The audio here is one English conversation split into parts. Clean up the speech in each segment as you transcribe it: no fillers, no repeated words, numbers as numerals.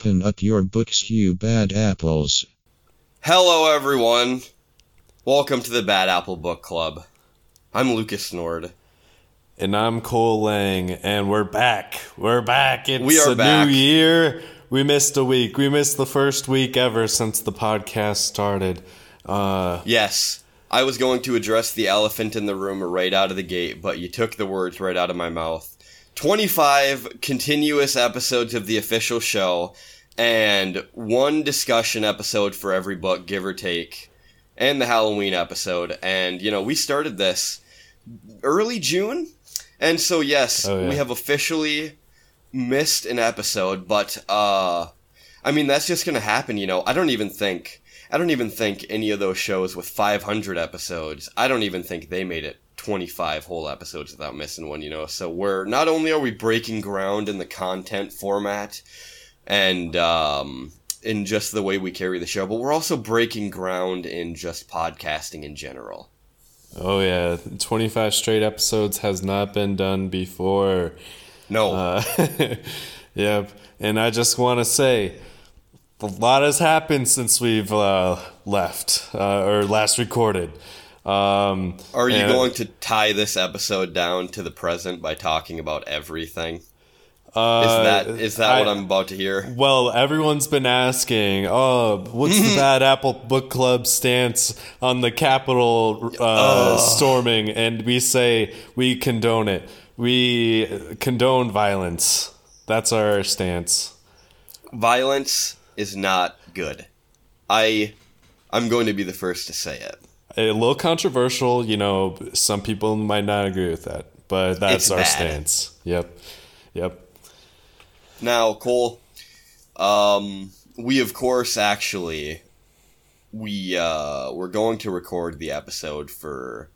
Open up your books, you bad apples. Hello, everyone. Welcome to the Bad Apple Book Club. I'm Lucas Nord. And I'm Cole Lang, and we're back. We're back. It's a new year. We missed a week. We missed the first week ever since the podcast started. Yes. I was going to address the elephant in the room right out of the gate, but you took the words right out of my mouth. 25 continuous episodes of the official show, and one discussion episode for every book, give or take, and the Halloween episode. And, you know, we started this early June. And so, yes, we have officially missed an episode, but, I mean, that's just going to happen, you know. I don't even think any of those shows with 500 episodes, I don't even think they made it 25 whole episodes without missing one, you know. So we're, not only are we breaking ground in the content format and in just the way we carry the show, but we're also breaking ground in just podcasting in general. Oh, yeah. 25 straight episodes has not been done before. No. Yep. And I just want to say, a lot has happened since we've last recorded. Are you going to tie this episode down to the present by talking about everything? Is that what I'm about to hear? Well, everyone's been asking, what's the Bad Apple Book Club stance on the Capitol storming? And we say we condone it. We condone violence. That's our stance. Violence is not good. I'm going to be the first to say it. A little controversial, you know, some people might not agree with that, but that's our stance. Yep. Now, Cole, we, of course, actually, we're going to record the episode for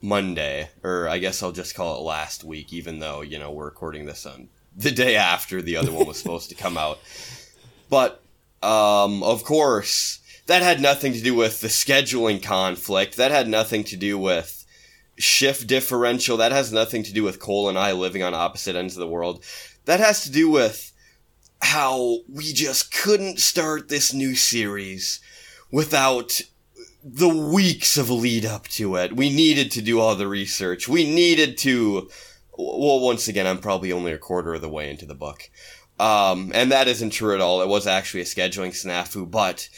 Monday, or I guess I'll just call it last week, even though, you know, we're recording this on the day after the other one was supposed to come out. But, of course, that had nothing to do with the scheduling conflict. That had nothing to do with shift differential. That has nothing to do with Cole and I living on opposite ends of the world. That has to do with how we just couldn't start this new series without the weeks of lead up to it. We needed to do all the research. We needed to, well, once again, I'm probably only a quarter of the way into the book. And that isn't true at all. It was actually a scheduling snafu, but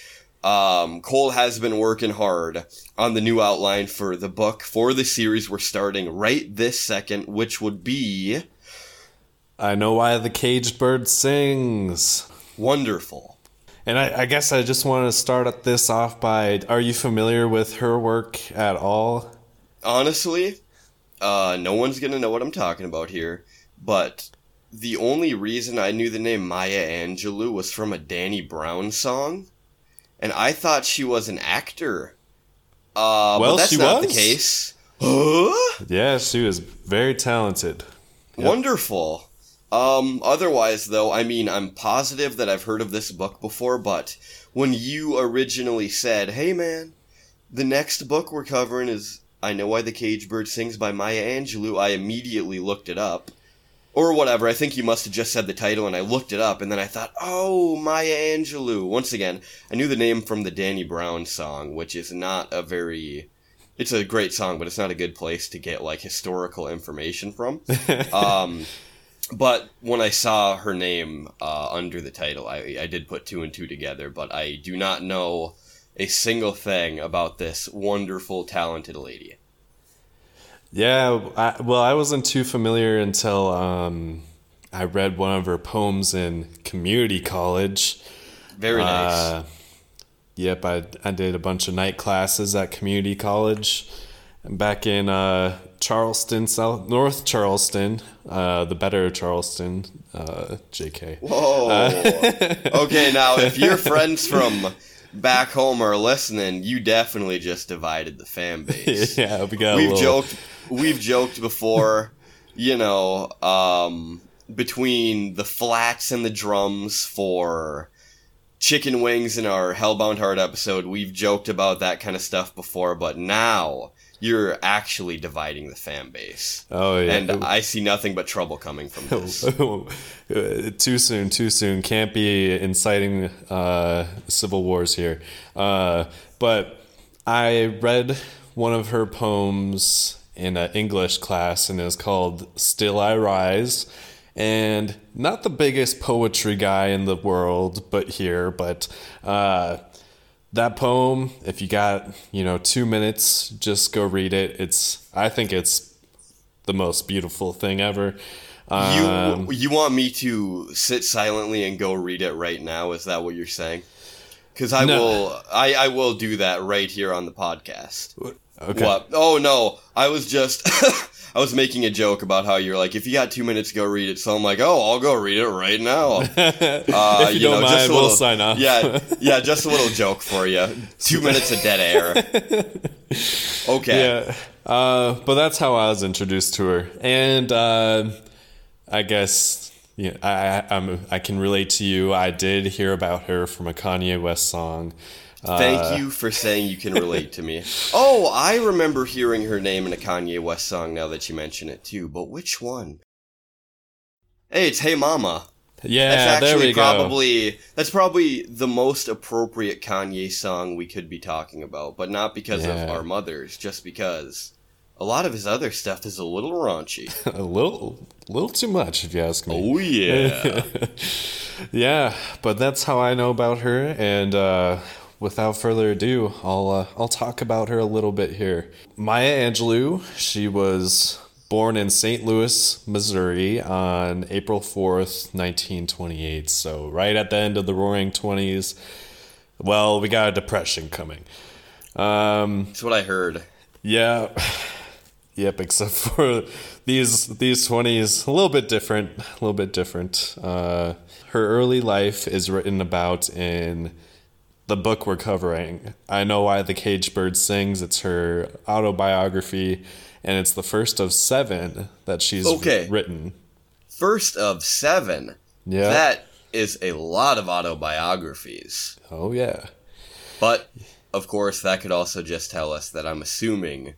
Cole has been working hard on the new outline for the book, for the series we're starting right this second, which would be I Know Why the Caged Bird Sings. Wonderful. And I guess I just want to start this off by, are you familiar with her work at all? Honestly, no one's going to know what I'm talking about here, but the only reason I knew the name Maya Angelou was from a Danny Brown song. And I thought she was an actor. Well, but that's not the case. Yeah, she was very talented. Yep. Wonderful. Otherwise, though, I mean, I'm positive that I've heard of this book before, but when you originally said, hey, man, the next book we're covering is I Know Why the Caged Bird Sings by Maya Angelou, I immediately looked it up. Or whatever, I think you must have just said the title, and I looked it up, and then I thought, oh, Maya Angelou. Once again, I knew the name from the Danny Brown song, which is not a very... It's a great song, but it's not a good place to get, like, historical information from. But when I saw her name under the title, I did put two and two together, but I do not know a single thing about this wonderful, talented lady. Yeah, I wasn't too familiar until I read one of her poems in community college. Very nice. Yep, I did a bunch of night classes at community college back in Charleston, South North Charleston, the better Charleston, JK. Whoa. Okay, now if your friends from back home are listening, you definitely just divided the fan base. Yeah, We've joked before, you know, between the flats and the drums for chicken wings in our Hellbound Heart episode, we've joked about that kind of stuff before, but now you're actually dividing the fan base. Oh, yeah. And I see nothing but trouble coming from this. Too soon. Can't be inciting civil wars here. But I read one of her poems in an English class, and it was called Still I Rise. And not the biggest poetry guy in the world, but that poem, if you got, 2 minutes, just go read it. I think it's the most beautiful thing ever. You want me to sit silently and go read it right now? Is that what you're saying? Because I will do that right here on the podcast. Okay. What? Oh no! I was making a joke about how you're like, if you got 2 minutes, go read it. So I'm like, oh, I'll go read it right now. If you don't mind, we'll sign off. Yeah, just a little joke for you. 2 minutes of dead air. Okay. Yeah. But that's how I was introduced to her, and I guess I can relate to you. I did hear about her from a Kanye West song. Thank you for saying you can relate to me. Oh, I remember hearing her name in a Kanye West song now that you mention it too, but which one? Hey, it's Hey Mama. Yeah, there we go. That's probably the most appropriate Kanye song we could be talking about, but not because of our mothers, just because a lot of his other stuff is a little raunchy. a little too much, if you ask me. Oh, yeah. Yeah, but that's how I know about her, and... without further ado, I'll talk about her a little bit here. Maya Angelou, she was born in St. Louis, Missouri on April 4th, 1928. So right at the end of the Roaring 20s. Well, we got a depression coming. That's what I heard. Yeah. Yep, except for these 20s, a little bit different. Her early life is written about in... the book we're covering, I Know Why the Caged Bird Sings. It's her autobiography, and it's the first of 7 that she's written. First of 7? Yeah. That is a lot of autobiographies. Oh, yeah. But, of course, that could also just tell us that I'm assuming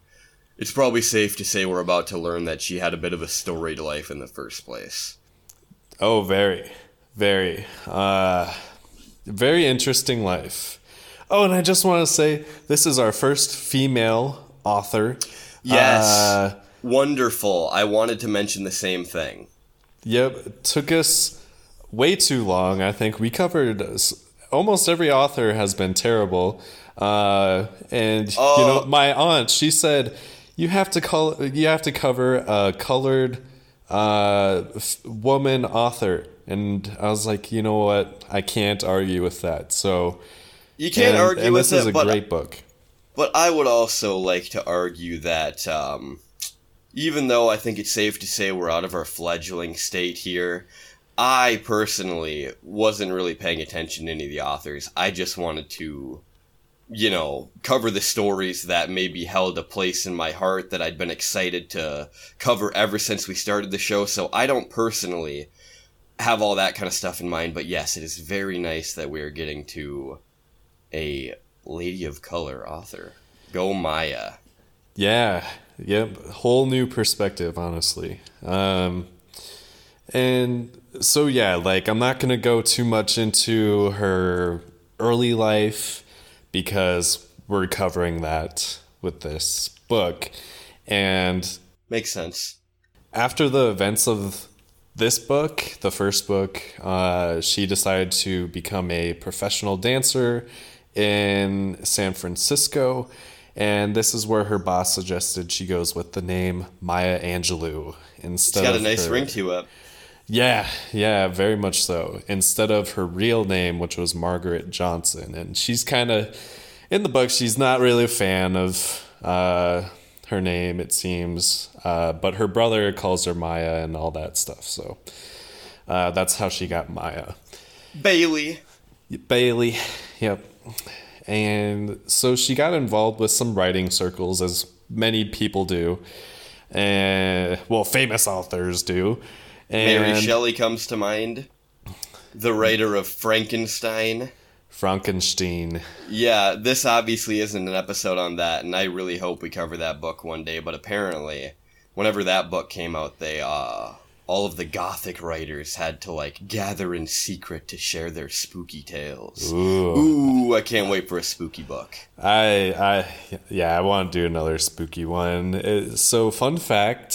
it's probably safe to say we're about to learn that she had a bit of a storied life in the first place. Oh, very. Very. Very interesting life. Oh, and I just want to say, this is our first female author. Yes. Wonderful. I wanted to mention the same thing. Yep. It took us way too long, I think. We covered... almost every author has been terrible. My aunt, she said, you have to cover a colored woman author. And I was like, you know what? I can't argue with that. So you can't argue with it. This is a great book. But I would also like to argue that even though I think it's safe to say we're out of our fledgling state here, I personally wasn't really paying attention to any of the authors. I just wanted to, cover the stories that maybe held a place in my heart that I'd been excited to cover ever since we started the show. So I don't personally... have all that kind of stuff in mind, but yes, it is very nice that we're getting to a lady of color author. Go Maya. Yeah. Yep. Whole new perspective, honestly. And so, I'm not going to go too much into her early life because we're covering that with this book. And... makes sense. After the events of... this book, the first book, she decided to become a professional dancer in San Francisco, and this is where her boss suggested she goes with the name Maya Angelou instead. She's got a nice ring to it. Yeah, very much so. Instead of her real name, which was Margaret Johnson, and she's kind of in the book. She's not really a fan of her name, it seems, but her brother calls her Maya and all that stuff, so that's how she got Maya. Bailey, yep. And so she got involved with some writing circles, as many people do, and famous authors do. And Mary Shelley comes to mind, the writer of Frankenstein. Frankenstein. Yeah, this obviously isn't an episode on that, and I really hope we cover that book one day, but apparently, whenever that book came out, they, all of the Gothic writers had to, like, gather in secret to share their spooky tales. Ooh, I can't wait for a spooky book. I want to do another spooky one. So, fun fact,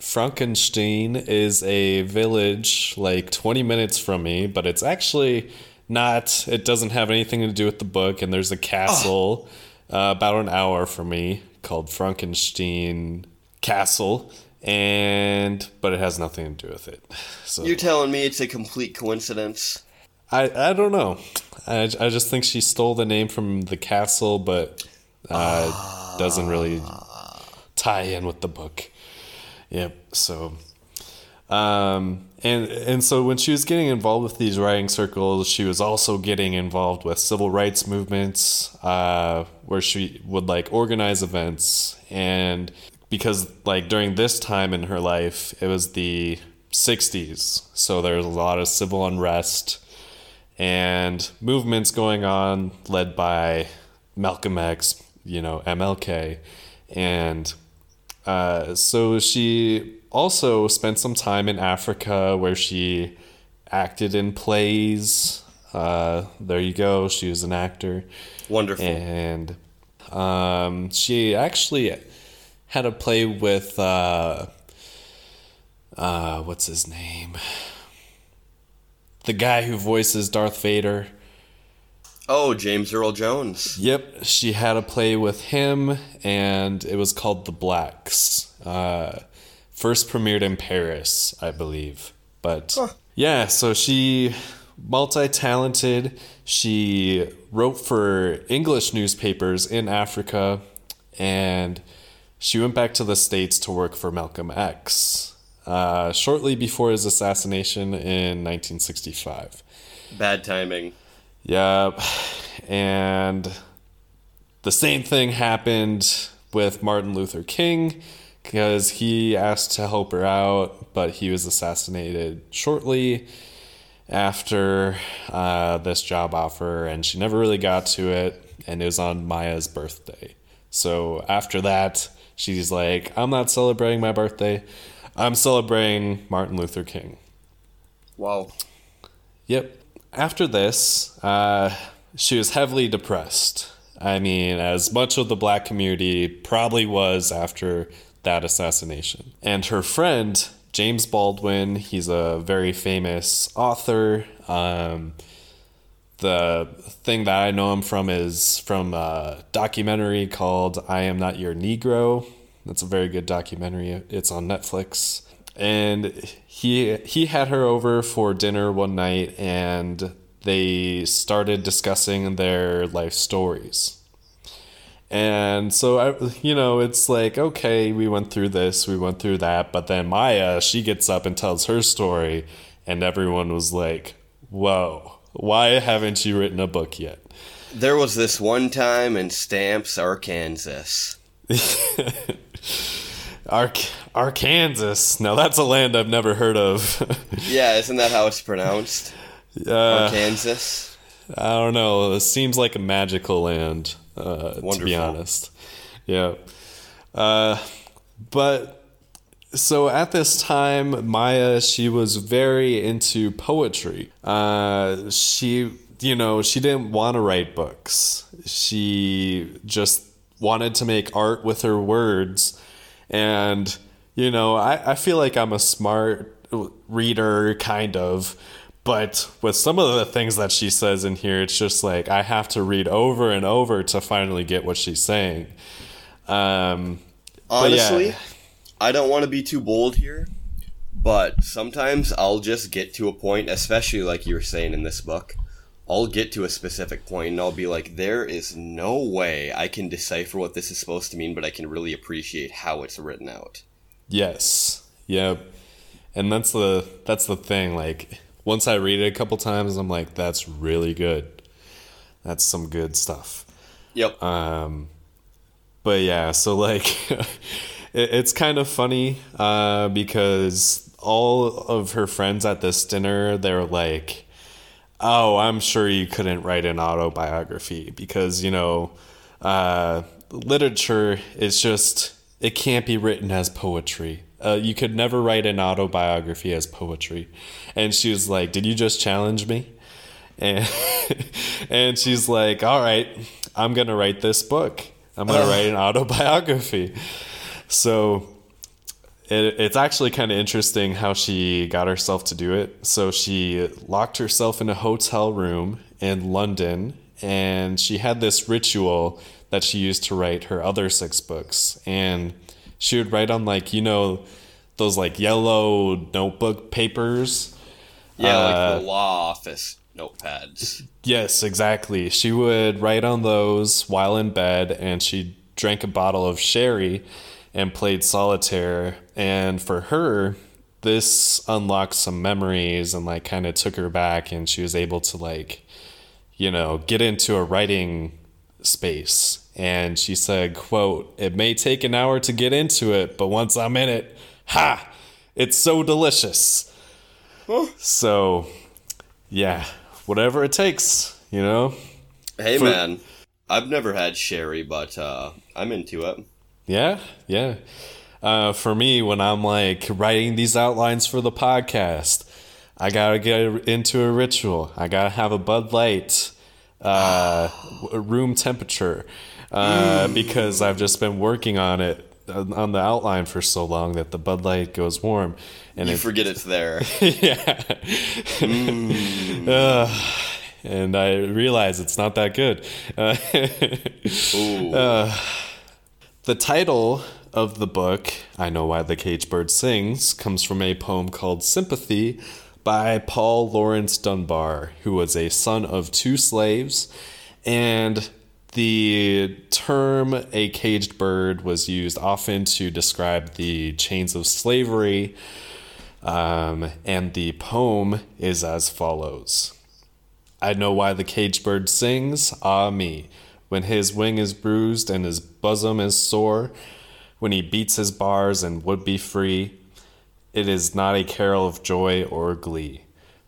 Frankenstein is a village, like, 20 minutes from me, but it's actually not, it doesn't have anything to do with the book, and there's a castle about an hour from me called Frankenstein Castle. But it has nothing to do with it. So you're telling me it's a complete coincidence? I don't know. I just think she stole the name from the castle, but doesn't really tie in with the book. Yep. So, and so when she was getting involved with these writing circles, she was also getting involved with civil rights movements, where she would like organize events and. Because, like, during this time in her life, it was the 60s, so there was a lot of civil unrest and movements going on led by Malcolm X, you know, MLK. And so she also spent some time in Africa where she acted in plays. There you go. She was an actor. Wonderful. And she actually had a play with what's his name? The guy who voices Darth Vader. Oh, James Earl Jones. Yep, she had a play with him, and it was called The Blacks. First premiered in Paris, I believe. But yeah, so she multi-talented. She wrote for English newspapers in Africa, and she went back to the States to work for Malcolm X shortly before his assassination in 1965. Bad timing. Yep. And the same thing happened with Martin Luther King because he asked to help her out, but he was assassinated shortly after this job offer, and she never really got to it, and it was on Maya's birthday. So after that, she's like, I'm not celebrating my birthday. I'm celebrating Martin Luther King. Wow. Yep. After this, she was heavily depressed. I mean, as much of the black community probably was after that assassination. And her friend, James Baldwin, he's a very famous author. The thing that I know him from is from a documentary called I Am Not Your Negro. That's a very good documentary. It's on Netflix. And he had her over for dinner one night, and they started discussing their life stories. And so, it's like, okay, we went through this, we went through that. But then Maya, she gets up and tells her story, and everyone was like, whoa. Why haven't you written a book yet? There was this one time in Stamps, Arkansas. Arkansas. Now that's a land I've never heard of. Yeah, isn't that how it's pronounced? Arkansas? I don't know. It seems like a magical land, to be honest. Yeah. But so at this time, Maya, she was very into poetry. She didn't want to write books. She just wanted to make art with her words. And, I feel like I'm a smart reader, kind of. But with some of the things that she says in here, it's just like I have to read over and over to finally get what she's saying. Honestly? Yeah. I don't want to be too bold here, but sometimes I'll just get to a point, especially like you were saying in this book, I'll get to a specific point and I'll be like, there is no way I can decipher what this is supposed to mean, but I can really appreciate how it's written out. Yes. Yeah. And that's the thing. Like, once I read it a couple times, I'm like, that's really good. That's some good stuff. Yep. But yeah, so like... It's kind of funny because all of her friends at this dinner, they're like, Oh, I'm sure you couldn't write an autobiography because, you know, literature is just, it can't be written as poetry. You could never write an autobiography as poetry. And she was like, did you just challenge me? And and she's like, all right, I'm going to write this book. I'm going to write an autobiography. So it's actually kind of interesting how she got herself to do it. So she locked herself in a hotel room in London, and she had this ritual that she used to write her other 6 books. And she would write on, like, you know, those, like, yellow notebook papers. Yeah, like the law office notepads. Yes, exactly. She would write on those while in bed, and she drank a bottle of sherry and played solitaire. And for her, this unlocked some memories and, like, kind of took her back, and she was able to, like, you know, get into a writing space. And she said, quote, "It may take an hour to get into it, but once I'm in it, ha, it's so delicious." Huh. So, yeah, whatever it takes, you know. Hey, man, I've never had sherry, but I'm into it. Yeah, yeah. For me, when I'm, like, writing these outlines for the podcast, I gotta get into a ritual. I gotta have a Bud Light, room temperature. Because I've just been working on it, on the outline for so long that the Bud Light goes warm. And you forget it's there. Yeah. And I realize it's not that good. The title of the book, I Know Why the Caged Bird Sings, comes from a poem called Sympathy by Paul Laurence Dunbar, who was a son of 2 slaves, and the term a caged bird was used often to describe the chains of slavery, and the poem is as follows. I know why the caged bird sings, ah me, when his wing is bruised and his bosom is sore, when he beats his bars and would be free, it is not a carol of joy or glee,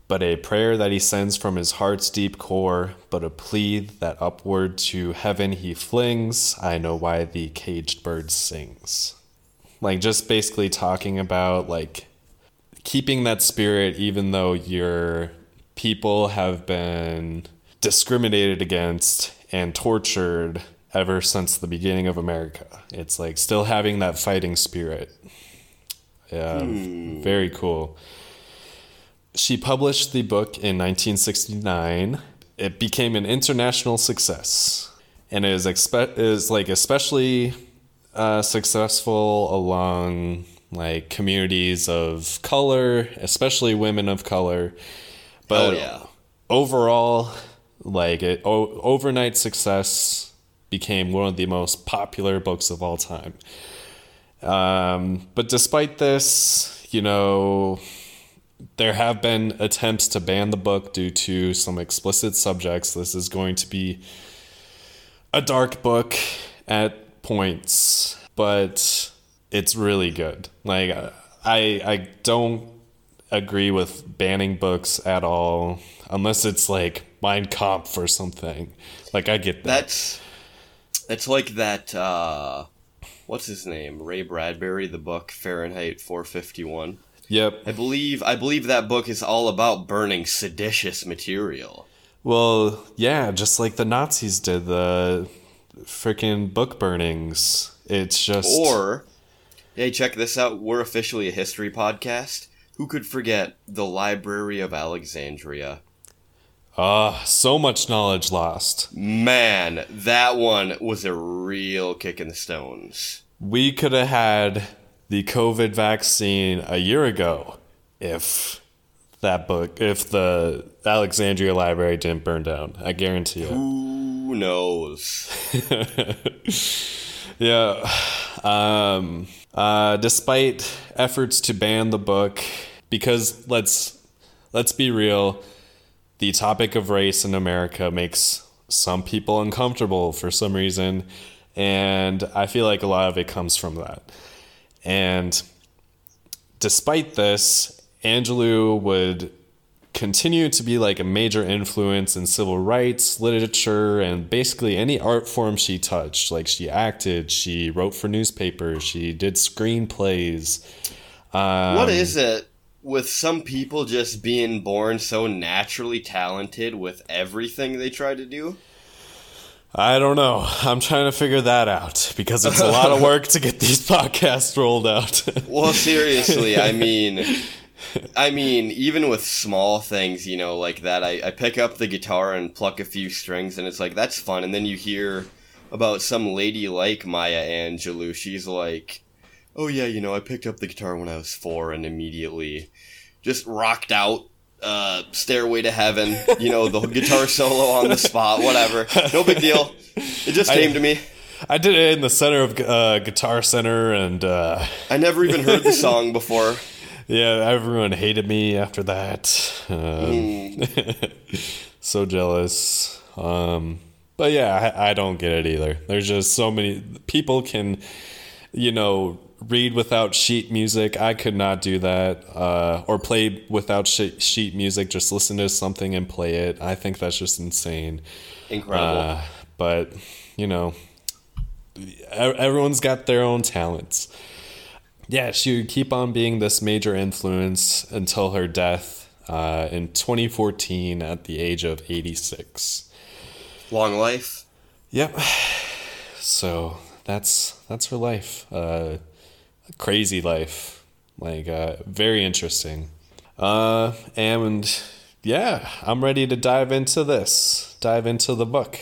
but a prayer that he sends from his heart's deep core, but a plea that upward to heaven he flings. I know why the caged bird sings. Like, just basically talking about, like, keeping that spirit even though your people have been discriminated against and tortured ever since the beginning of America. It's like still having that fighting spirit. Yeah, very cool. She published the book in 1969. It became an international success, and it is like especially successful along, like, communities of color, especially women of color. But overall, like, it overnight success, became one of the most popular books of all time. But despite this, you know, there have been attempts to ban the book due to some explicit subjects. This is going to be a dark book at points, but it's really good. Like, I don't agree with banning books at all, unless it's like Mein Kampf or something. Like, I get that. That's like that, what's his name? Ray Bradbury, the book Fahrenheit 451. Yep. I believe that book is all about burning seditious material. Well, yeah, just like the Nazis did the freaking book burnings. It's just, or, hey, check this out. We're officially a history podcast. Who could forget the Library of Alexandria? So much knowledge lost. Man, that one was a real kick in the stones. We could have had the COVID vaccine a year ago if the Alexandria Library didn't burn down. I guarantee it. Who knows? Yeah. Despite efforts to ban the book, because let's be real, the topic of race in America makes some people uncomfortable for some reason, and I feel like a lot of it comes from that. And despite this, Angelou would continued to be like a major influence in civil rights, literature, and basically any art form she touched. Like, she acted, she wrote for newspapers, she did screenplays. What is it with some people just being born so naturally talented with everything they try to do? I don't know. I'm trying to figure that out because it's a lot of work to get these podcasts rolled out. Well, seriously, I mean, even with small things, you know, like that, I pick up the guitar and pluck a few strings, and it's like, that's fun. And then you hear about some lady like Maya Angelou. She's like, oh yeah, you know, I picked up the guitar when I was 4 and immediately just rocked out Stairway to Heaven, you know, the guitar solo on the spot, whatever. No big deal. It just came to me. I did it in the center of Guitar Center, and I never even heard the song before. Yeah, everyone hated me after that. So jealous. But yeah, I don't get it either. There's just so many people can, you know, read without sheet music. I could not do that, or play without sheet music. Just listen to something and play it. I think that's just insane. Incredible. But you know, everyone's got their own talents. Yeah, she would keep on being this major influence until her death in 2014 at the age of 86. Long life. Yep. So that's her life. Crazy life. Like, very interesting. And yeah, I'm ready to dive into this. Dive into the book,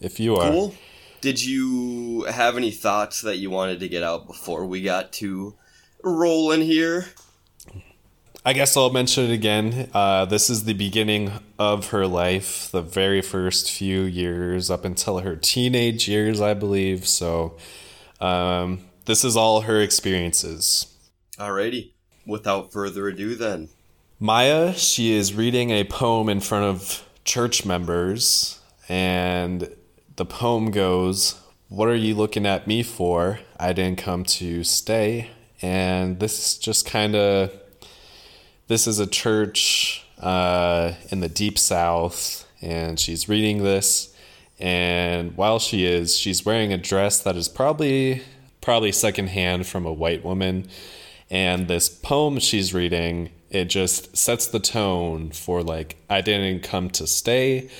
if you are. Cool. Did you have any thoughts that you wanted to get out before we got to rolling here? I guess I'll mention it again. This is the beginning of her life, the very first few years up until her teenage years, I believe. So this is all her experiences. Alrighty. Without further ado then. Maya, she is reading a poem in front of church members, and the poem goes, "What are you looking at me for? I didn't come to stay." And this is just kind of... This is a church in the Deep South, and she's reading this. And while she's wearing a dress that is probably secondhand from a white woman. And this poem she's reading, it just sets the tone for, like, I didn't come to stay.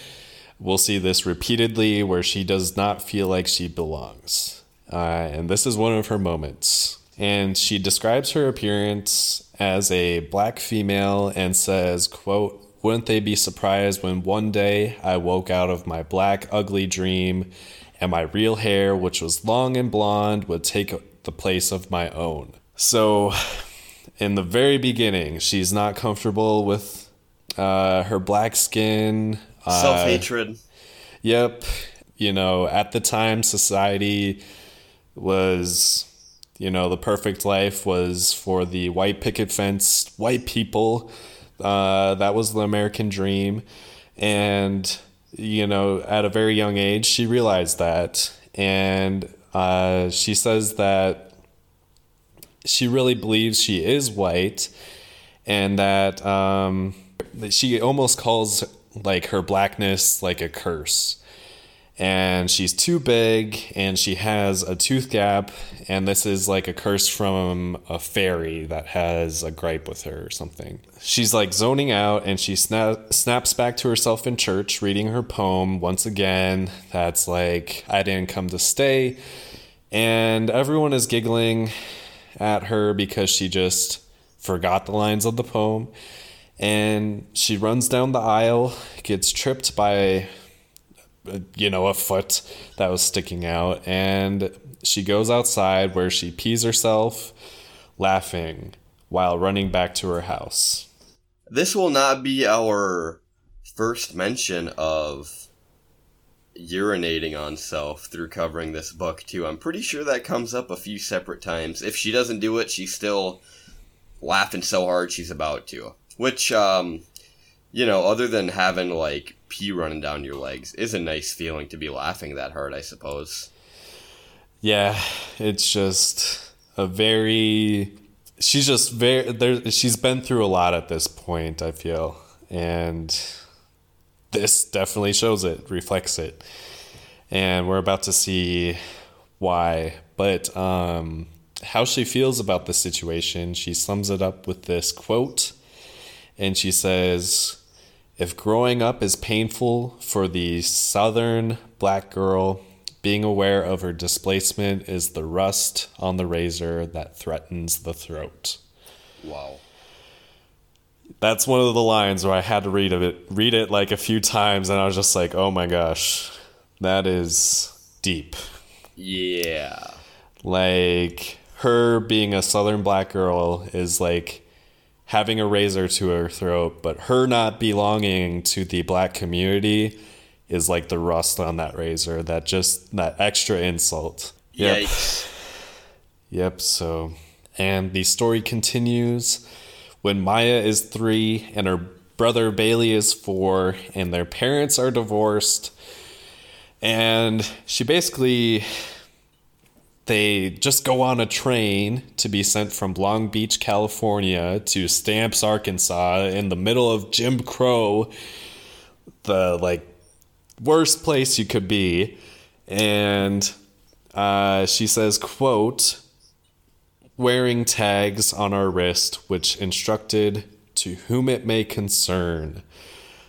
We'll see this repeatedly where she does not feel like she belongs. And this is one of her moments. And she describes her appearance as a black female and says, quote, "Wouldn't they be surprised when one day I woke out of my black, ugly dream and my real hair, which was long and blonde, would take the place of my own." So in the very beginning, she's not comfortable with her black skin. Self-hatred. Yep. You know, at the time, society was... You know, the perfect life was for the white picket fence, white people. That was the American dream. And, you know, at a very young age, she realized that. And she says that she really believes she is white, and that she almost calls, like, her blackness like a curse. And she's too big, and she has a tooth gap, and this is like a curse from a fairy that has a gripe with her or something. She's like zoning out, and she snaps back to herself in church, reading her poem once again. That's like, I didn't come to stay. And everyone is giggling at her because she just forgot the lines of the poem. And she runs down the aisle, gets tripped by... you know, a foot that was sticking out, and she goes outside where she pees herself laughing while running back to her house. This will not be our first mention of urinating on self through covering this book too. I'm pretty sure that comes up a few separate times. If she doesn't do it, she's still laughing so hard she's about to, which, you know, other than having, like, pee running down your legs, is a nice feeling to be laughing that hard, I suppose. Yeah, it's just a very... She's been through a lot at this point, I feel. And this definitely shows it, reflects it. And we're about to see why. But how she feels about this situation, she sums it up with this quote. And she says, "If growing up is painful for the Southern black girl, being aware of her displacement is the rust on the razor that threatens the throat." Wow. That's one of the lines where I had to read it like a few times, and I was just like, oh my gosh, that is deep. Yeah. Like, her being a Southern black girl is like having a razor to her throat, but her not belonging to the black community is like the rust on that razor, that extra insult. Yep. Yikes. Yep, so... And the story continues when Maya is 3 and her brother Bailey is 4 and their parents are divorced. And she basically... They just go on a train to be sent from Long Beach, California to Stamps, Arkansas in the middle of Jim Crow, the like worst place you could be. And she says, quote, "Wearing tags on our wrist, which instructed to whom it may concern."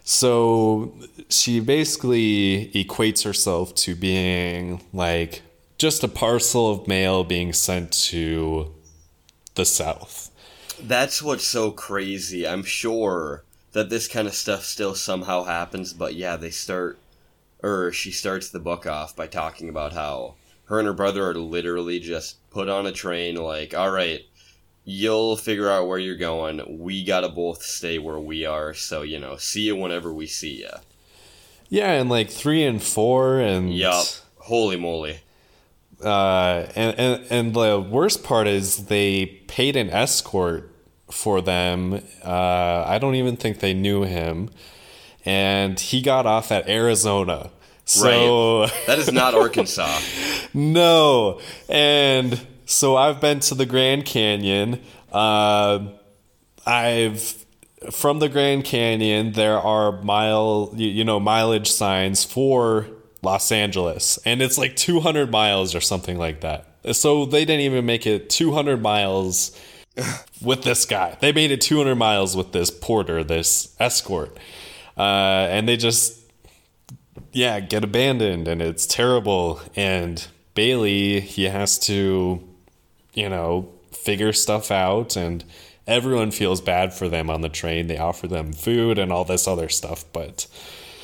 So she basically equates herself to being like, just a parcel of mail being sent to the South. That's what's so crazy. I'm sure that this kind of stuff still somehow happens, but yeah, she starts the book off by talking about how her and her brother are literally just put on a train, like, all right, you'll figure out where you're going. We gotta both stay where we are, so, you know, see you whenever we see you. Yeah, and like 3 and 4 and... Yup, holy moly. And the worst part is they paid an escort for them. I don't even think they knew him, and he got off at Arizona. So right. That is not Arkansas. No. And so I've been to the Grand Canyon. From the Grand Canyon, there are mileage signs for Los Angeles, and it's like 200 miles or something like that. So they didn't even make it 200 miles with this guy. They made it 200 miles with this porter, this escort. And they just, yeah, get abandoned, and it's terrible. And Bailey, he has to, you know, figure stuff out, and everyone feels bad for them on the train. They offer them food and all this other stuff, but...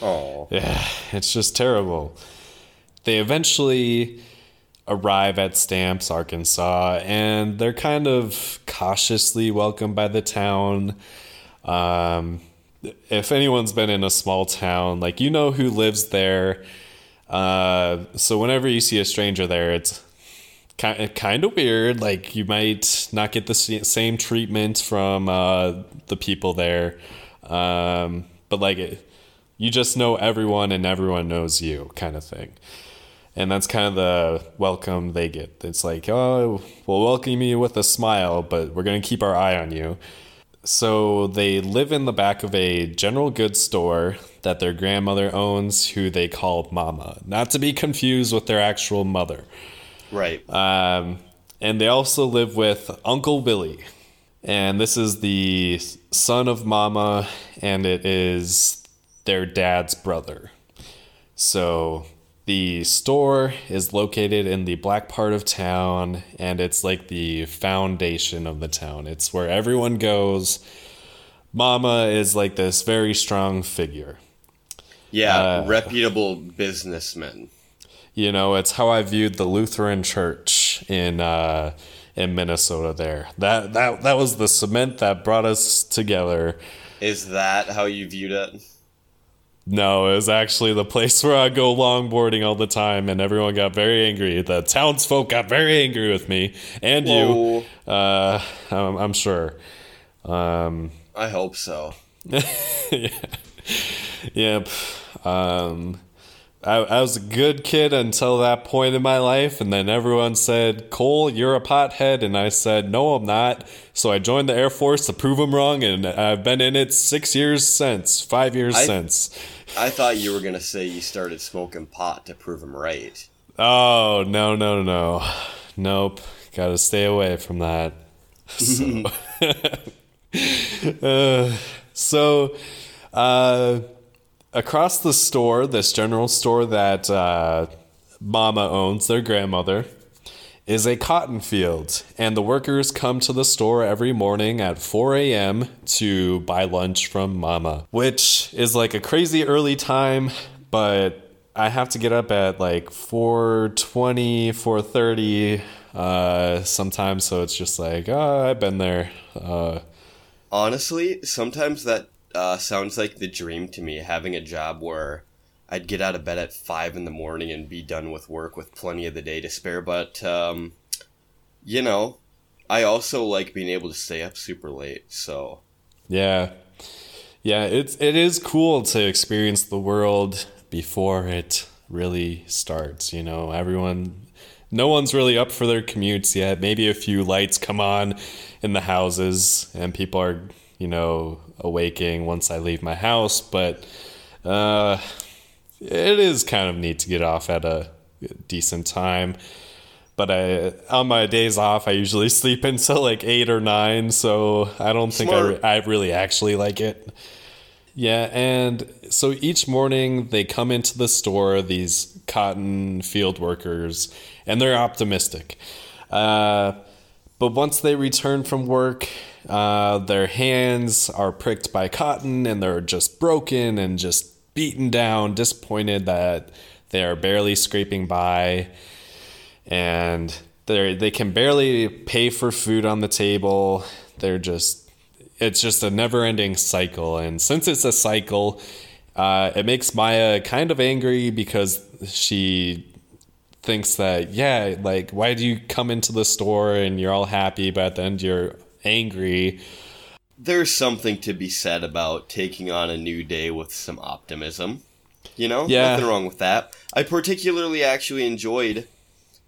Oh. Yeah, it's just terrible. They eventually arrive at Stamps, Arkansas, and they're kind of cautiously welcomed by the town. If anyone's been in a small town, like, you know who lives there. So whenever you see a stranger there, it's kind of weird. Like, you might not get the same treatment from the people there. But like... You just know everyone and everyone knows you kind of thing. And that's kind of the welcome they get. It's like, oh, we'll welcome you with a smile, but we're going to keep our eye on you. So they live in the back of a general goods store that their grandmother owns, who they call Mama. Not to be confused with their actual mother. Right. And they also live with Uncle Willie. And this is the son of Mama, and it is... their dad's brother. So the store is located in the black part of town, and it's like the foundation of the town. It's where everyone goes. Mama is like this very strong figure. Yeah, reputable businessman. You know, it's how I viewed the Lutheran church in Minnesota there. That was the cement that brought us together. Is that how you viewed it? No, it was actually the place where I go longboarding all the time, and everyone got very angry. The townsfolk got very angry with me, and Whoa. You, I'm sure. I hope so. Yeah. Yep. I was a good kid until that point in my life, and then everyone said, Cole, you're a pothead, and I said, no, I'm not. So I joined the Air Force to prove them wrong, and I've been in it 5 years since. I thought you were going to say you started smoking pot to prove them right. Oh, no. Nope. Gotta stay away from that. So, across the store, this general store that Mama owns, their grandmother, is a cotton field. And the workers come to the store every morning at 4 a.m. to buy lunch from Mama, which is like a crazy early time, but I have to get up at like 4:20, 4:30 sometimes. So it's just like, oh, I've been there. Honestly, sometimes that sounds like the dream to me, having a job where I'd get out of bed at 5 in the morning and be done with work with plenty of the day to spare. But, I also like being able to stay up super late. So, yeah, it is cool to experience the world before it really starts. No one's really up for their commutes yet. Maybe a few lights come on in the houses and people are, awaking once I leave my house, but it is kind of neat to get off at a decent time. But on my days off, I usually sleep until like 8 or 9, so I don't think I really actually like it. Yeah, and so each morning they come into the store, these cotton field workers, and they're optimistic. But once they return from work, their hands are pricked by cotton and they're just broken and just beaten down, disappointed that they are barely scraping by, and they can barely pay for food on the table. It's just a never-ending cycle. And since it's a cycle, it makes Maya kind of angry because she thinks that, why do you come into the store and you're all happy, but at the end you're angry? There's something to be said about taking on a new day with some optimism. Nothing wrong with that. I particularly actually enjoyed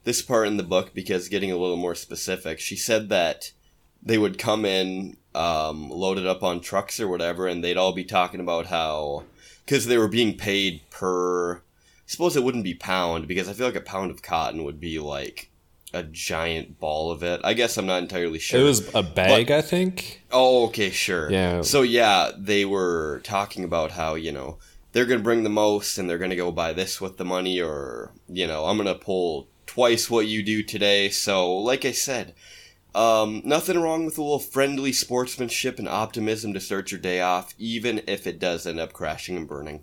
this part in the book because, getting a little more specific, she said that they would come in loaded up on trucks or whatever, and they'd all be talking about how, because they were being paid per, I suppose it wouldn't be pound, because I feel like a pound of cotton would be like a giant ball of it. I guess I'm not entirely sure. It was a bag, but, I think. Oh, okay, sure. Yeah. So, they were talking about how, they're going to bring the most and they're going to go buy this with the money, or, I'm going to pull twice what you do today. So, like I said, nothing wrong with a little friendly sportsmanship and optimism to start your day off, even if it does end up crashing and burning.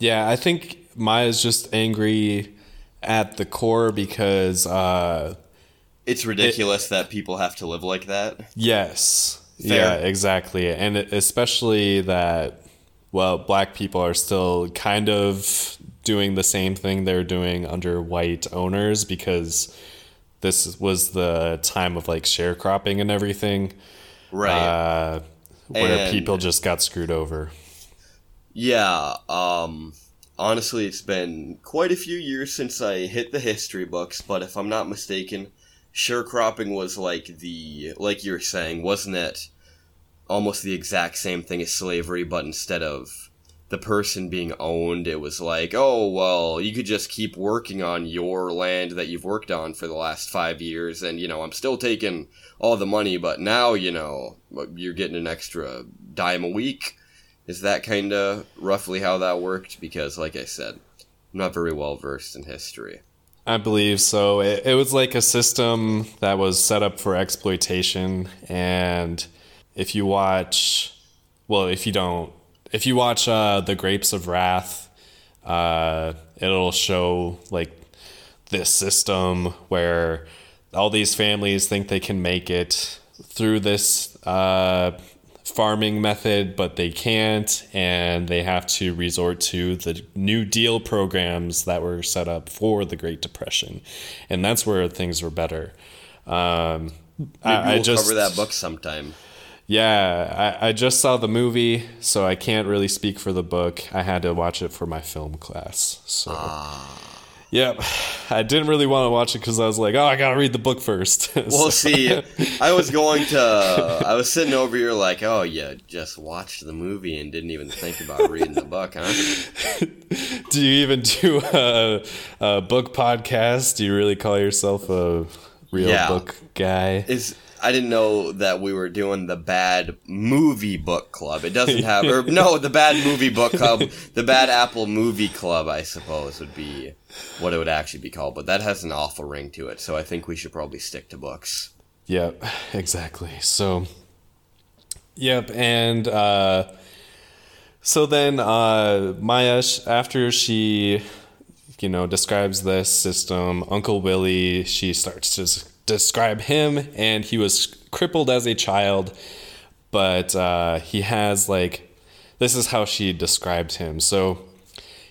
Yeah, I think Maya's just angry at the core because it's ridiculous that people have to live like that. Yes. Fair. Yeah, exactly. And especially that, black people are still kind of doing the same thing they're doing under white owners, because this was the time of like sharecropping and everything. Right. Where people just got screwed over. Yeah, honestly, it's been quite a few years since I hit the history books, but if I'm not mistaken, sharecropping was like you were saying, wasn't it almost the exact same thing as slavery, but instead of the person being owned, it was like, oh, well, you could just keep working on your land that you've worked on for the last 5 years, and, I'm still taking all the money, but now, you're getting an extra dime a week. Is that kind of roughly how that worked? Because, like I said, I'm not very well versed in history. I believe so. It was like a system that was set up for exploitation. And if you watch The Grapes of Wrath, it'll show like this system where all these families think they can make it through this farming method, but they can't, and they have to resort to the New Deal programs that were set up for the Great Depression, and that's where things were better. Maybe we'll cover that book sometime. Yeah, I just saw the movie, so I can't really speak for the book. I had to watch it for my film class. So, yep, I didn't really want to watch it because I was like, oh, I got to read the book first. Well, see, I was sitting over here like, oh, yeah, just watched the movie and didn't even think about reading the book, huh? Do you even do a book podcast? Do you really call yourself a real book guy? I didn't know that we were doing the bad movie book club. It doesn't have, or no, the bad movie book club, the bad Apple movie club, I suppose would be what it would actually be called. But that has an awful ring to it. So I think we should probably stick to books. Yep, exactly. So, yep. And, so then, Maya, after she, you know, describes this system, Uncle Willie, she starts to describe him, and he was crippled as a child, but he has, like, this is how she described him. So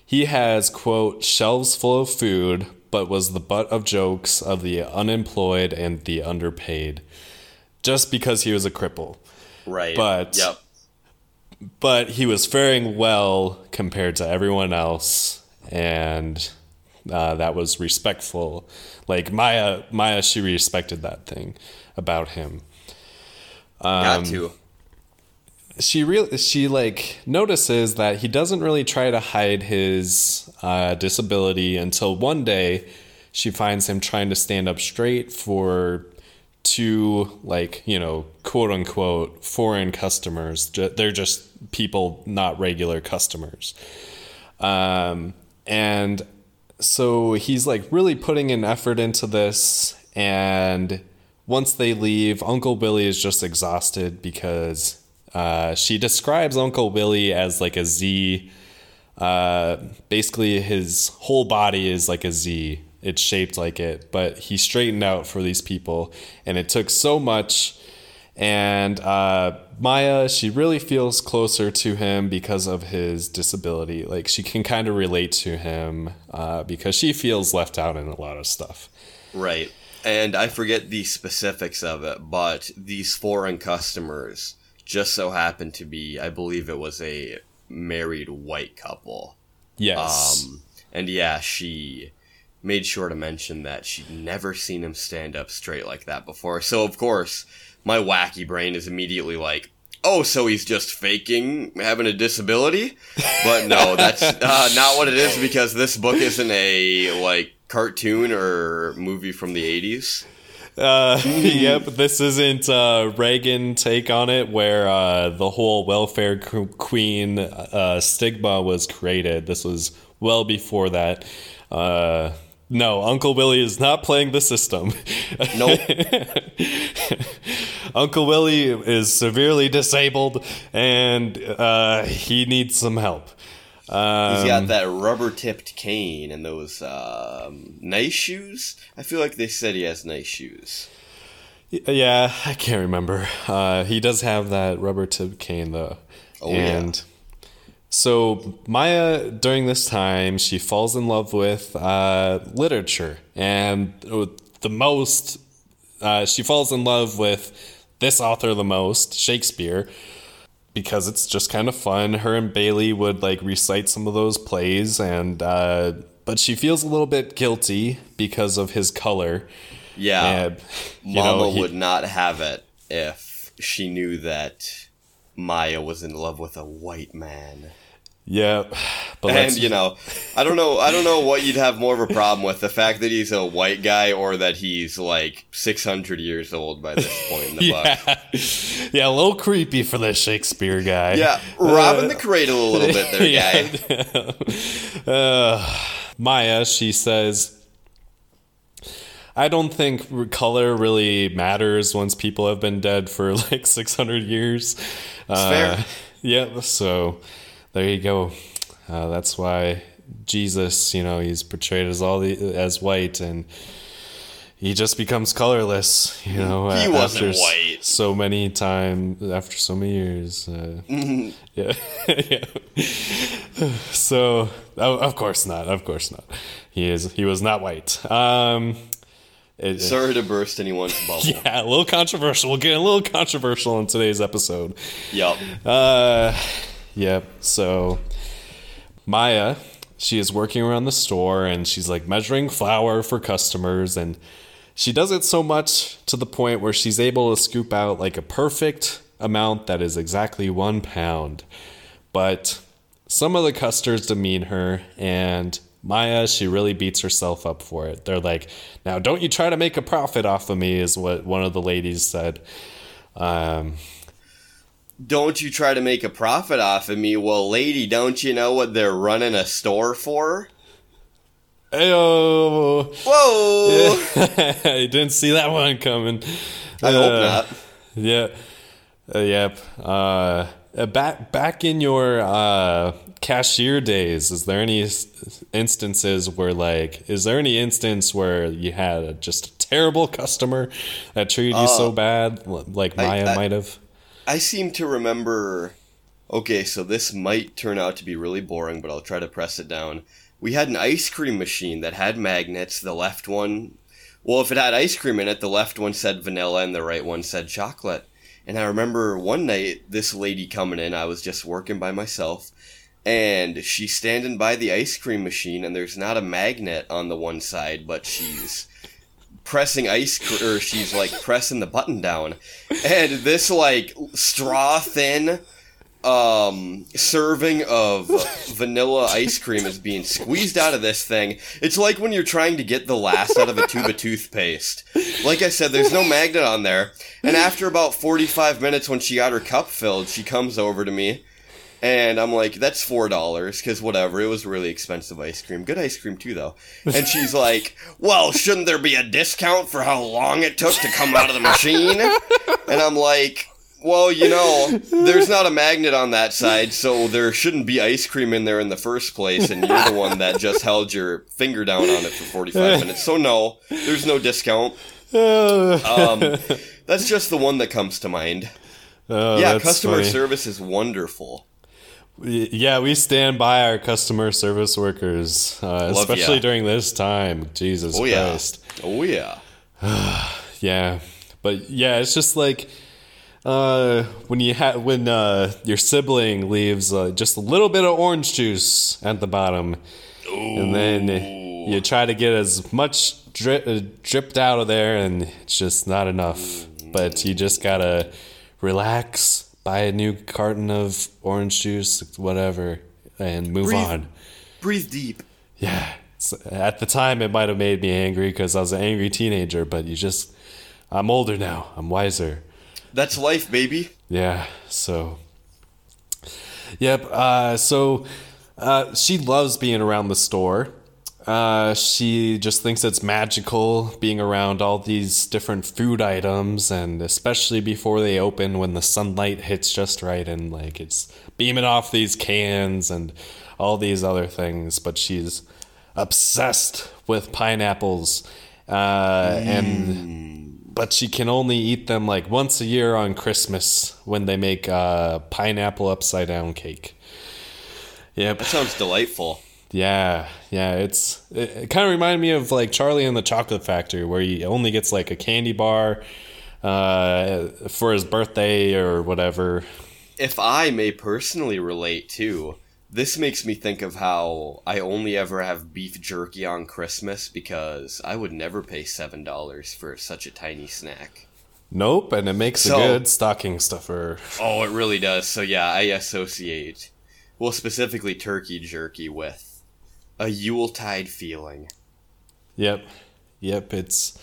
he has, quote, shelves full of food, but was the butt of jokes of the unemployed and the underpaid, just because he was a cripple. Right. But he was faring well compared to everyone else, and that was respectful. Like Maya, she respected that thing about him. Got to. She like notices that he doesn't really try to hide his disability until one day she finds him trying to stand up straight for two, like, you know, quote unquote foreign customers. They're just people, not regular customers. So he's like really putting an effort into this, and once they leave, Uncle Willie is just exhausted because she describes Uncle Willie as like a Z. Basically, his whole body is like a Z. It's shaped like it, but he straightened out for these people, and it took so much. And Maya, she really feels closer to him because of his disability. Like, she can kind of relate to him because she feels left out in a lot of stuff. Right. And I forget the specifics of it, but these foreign customers just so happened to be, I believe it was a married white couple. Yes. And yeah, she made sure to mention that she'd never seen him stand up straight like that before. So, of course, my wacky brain is immediately like, oh, so he's just faking having a disability? But no, that's not what it is, because this book isn't a, like, cartoon or movie from the 80s. Yep, this isn't Reagan take on it, where the whole welfare queen stigma was created. This was well before that. No, Uncle Willie is not playing the system. Nope. Uncle Willie is severely disabled, and he needs some help. He's got that rubber-tipped cane and those nice shoes. I feel like they said he has nice shoes. Yeah, I can't remember. He does have that rubber-tipped cane, though. Oh, and yeah. So Maya, during this time, she falls in love with literature, and she falls in love with this author the most, Shakespeare, because it's just kind of fun. Her and Bailey would like recite some of those plays, and but she feels a little bit guilty because of his color. Yeah, and, Mama would not have it if she knew that Maya was in love with a white man. Yeah. But I don't know what you'd have more of a problem with, the fact that he's a white guy or that he's like 600 years old by this point in the book. Yeah, a little creepy for the Shakespeare guy. Yeah, robbing the cradle a little bit there, yeah. Guy. Maya, she says, I don't think color really matters once people have been dead for like 600 years. That's fair. Yeah, so there you go. That's why Jesus, you know, he's portrayed as white, and he just becomes colorless, you know. He wasn't white. After so many years. Yeah. Yeah. So, of course not. He was not white. Sorry to burst anyone's bubble. Yeah, a little controversial. We'll get a little controversial in today's episode. Yep. So Maya, she is working around the store and she's like measuring flour for customers, and she does it so much to the point where she's able to scoop out like a perfect amount that is exactly 1 pound. But some of the customers demean her, and Maya, she really beats herself up for it. They're like, now don't you try to make a profit off of me, is what one of the ladies said. Don't you try to make a profit off of me? Well, lady, don't you know what they're running a store for? Ayo. Whoa. I didn't see that one coming. I hope not. Yeah. Yep. Back in your cashier days, is there any instance where you had just a terrible customer that treated you so bad, like Maya might have? I seem to remember. Okay, so this might turn out to be really boring, but I'll try to press it down. We had an ice cream machine that had magnets. The left one, well, if it had ice cream in it, the left one said vanilla and the right one said chocolate. And I remember one night, this lady coming in, I was just working by myself, and she's standing by the ice cream machine, and there's not a magnet on the one side, but she's pressing the button down. And this, like, straw-thin serving of vanilla ice cream is being squeezed out of this thing. It's like when you're trying to get the last out of a tube of toothpaste. Like I said, there's no magnet on there. And after about 45 minutes, when she got her cup filled, she comes over to me, and I'm like, that's $4, because whatever, it was really expensive ice cream. Good ice cream, too, though. And she's like, well, shouldn't there be a discount for how long it took to come out of the machine? And I'm like, well, you know, there's not a magnet on that side, so there shouldn't be ice cream in there in the first place, and you're the one that just held your finger down on it for 45 minutes. So, no, there's no discount. That's just the one that comes to mind. Yeah, customer service is wonderful. Yeah, we stand by our customer service workers, especially during this time. Jesus Christ. Oh, yeah. Yeah. But, yeah, it's just like... When your sibling leaves just a little bit of orange juice at the bottom, and then you try to get as much dripped out of there, and it's just not enough. But you just gotta relax, buy a new carton of orange juice, whatever, and move on. Breathe deep. Yeah. So at the time, it might have made me angry because I was an angry teenager, but I'm older now. I'm wiser. That's life, baby. Yeah. So, yep. She loves being around the store. She just thinks it's magical being around all these different food items, and especially before they open, when the sunlight hits just right and like it's beaming off these cans and all these other things. But she's obsessed with pineapples, But she can only eat them like once a year on Christmas when they make pineapple upside down cake. Yep. That sounds delightful. Yeah. It kind of reminded me of like Charlie and the Chocolate Factory, where he only gets like a candy bar for his birthday or whatever. If I may personally relate too, this makes me think of how I only ever have beef jerky on Christmas, because I would never pay $7 for such a tiny snack. Nope, and it makes a good stocking stuffer. Oh, it really does. So yeah, I associate, well, specifically turkey jerky with a Yuletide feeling. Yep, it's...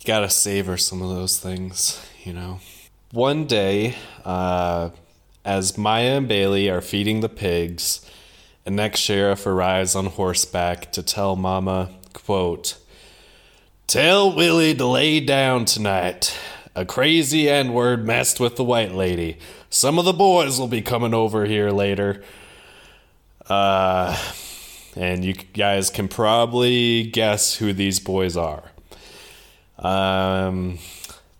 You gotta savor some of those things, you know. One day, as Maya and Bailey are feeding the pigs, an ex-sheriff arrives on horseback to tell Mama, quote, "Tell Willie to lay down tonight. A crazy N-word messed with the white lady. Some of the boys will be coming over here later." And you guys can probably guess who these boys are.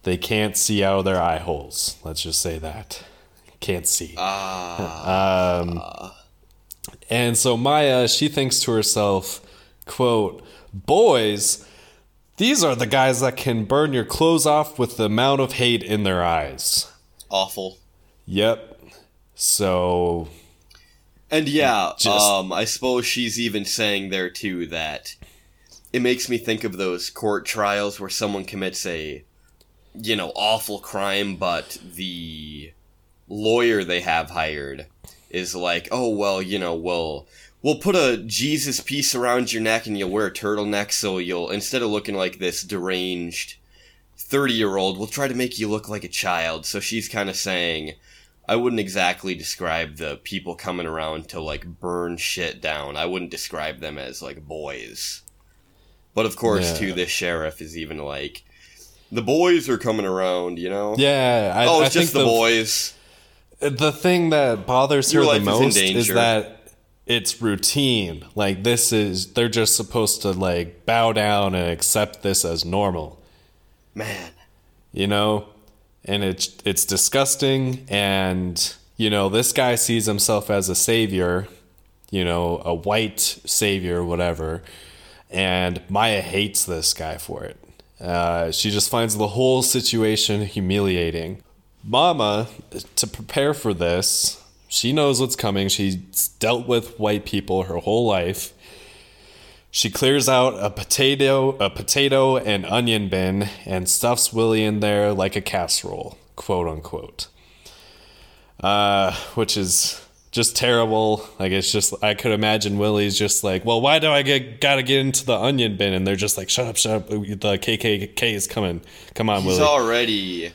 They can't see out of their eye holes. Let's just say that. Can't see. And so Maya, she thinks to herself, quote, "Boys, These are the guys that can burn your clothes off with the amount of hate in their eyes. Awful. Yep. So. And yeah, just, I suppose she's even saying there too that it makes me think of those court trials where someone commits a, you know, awful crime, but the lawyer they have hired is like, oh, well, you know, we'll put a Jesus piece around your neck and you'll wear a turtleneck, so you'll, instead of looking like this deranged 30-year-old, we'll try to make you look like a child. So she's kind of saying, I wouldn't exactly describe the people coming around to, like, burn shit down. I wouldn't describe them as, like, boys. But, of course, too, this sheriff is even like, the boys are coming around, you know? Yeah. I think the boys. The thing that bothers her the most is that it's routine. Like, this is, they're just supposed to, like, bow down and accept this as normal. Man. You know? And it's disgusting, and, you know, this guy sees himself as a savior, you know, a white savior, whatever, and Maya hates this guy for it. She just finds the whole situation humiliating. Mama, to prepare for this, she knows what's coming. She's dealt with white people her whole life. She clears out a potato and onion bin and stuffs Willie in there like a casserole, quote unquote. Which is just terrible. Like, it's just, I could imagine Willie's just like, well, why do I gotta get into the onion bin? And they're just like, shut up. The KKK is coming. Come on, Willie. He's already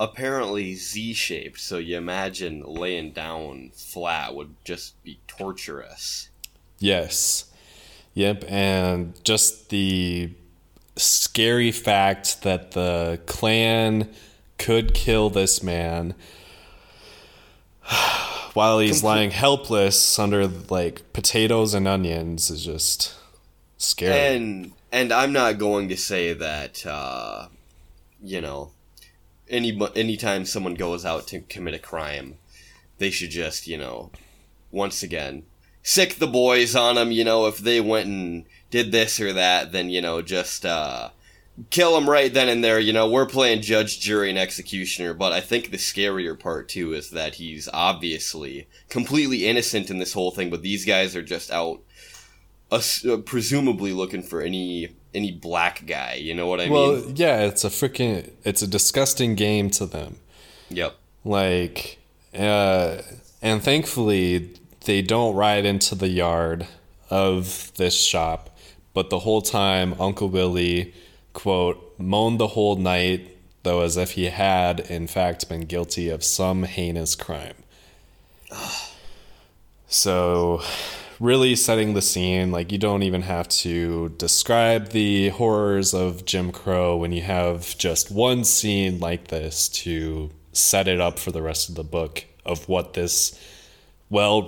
apparently Z-shaped, so you imagine laying down flat would just be torturous. Yes. Yep, and just the scary fact that the Klan could kill this man while he's lying helpless under, like, potatoes and onions is just scary. And I'm not going to say that, you know, anytime someone goes out to commit a crime, they should just, you know, once again, sick the boys on them, you know, if they went and did this or that, then, you know, just kill them right then and there. You know, we're playing judge, jury, and executioner, but I think the scarier part, too, is that he's obviously completely innocent in this whole thing, but these guys are just out presumably looking for any black guy, you know what I mean? Well, yeah, it's a disgusting game to them. Yep. Like, and thankfully they don't ride into the yard of this shop, but the whole time Uncle Willie, quote, moaned the whole night, though as if he had, in fact, been guilty of some heinous crime. So, really setting the scene, like, you don't even have to describe the horrors of Jim Crow when you have just one scene like this to set it up for the rest of the book of what this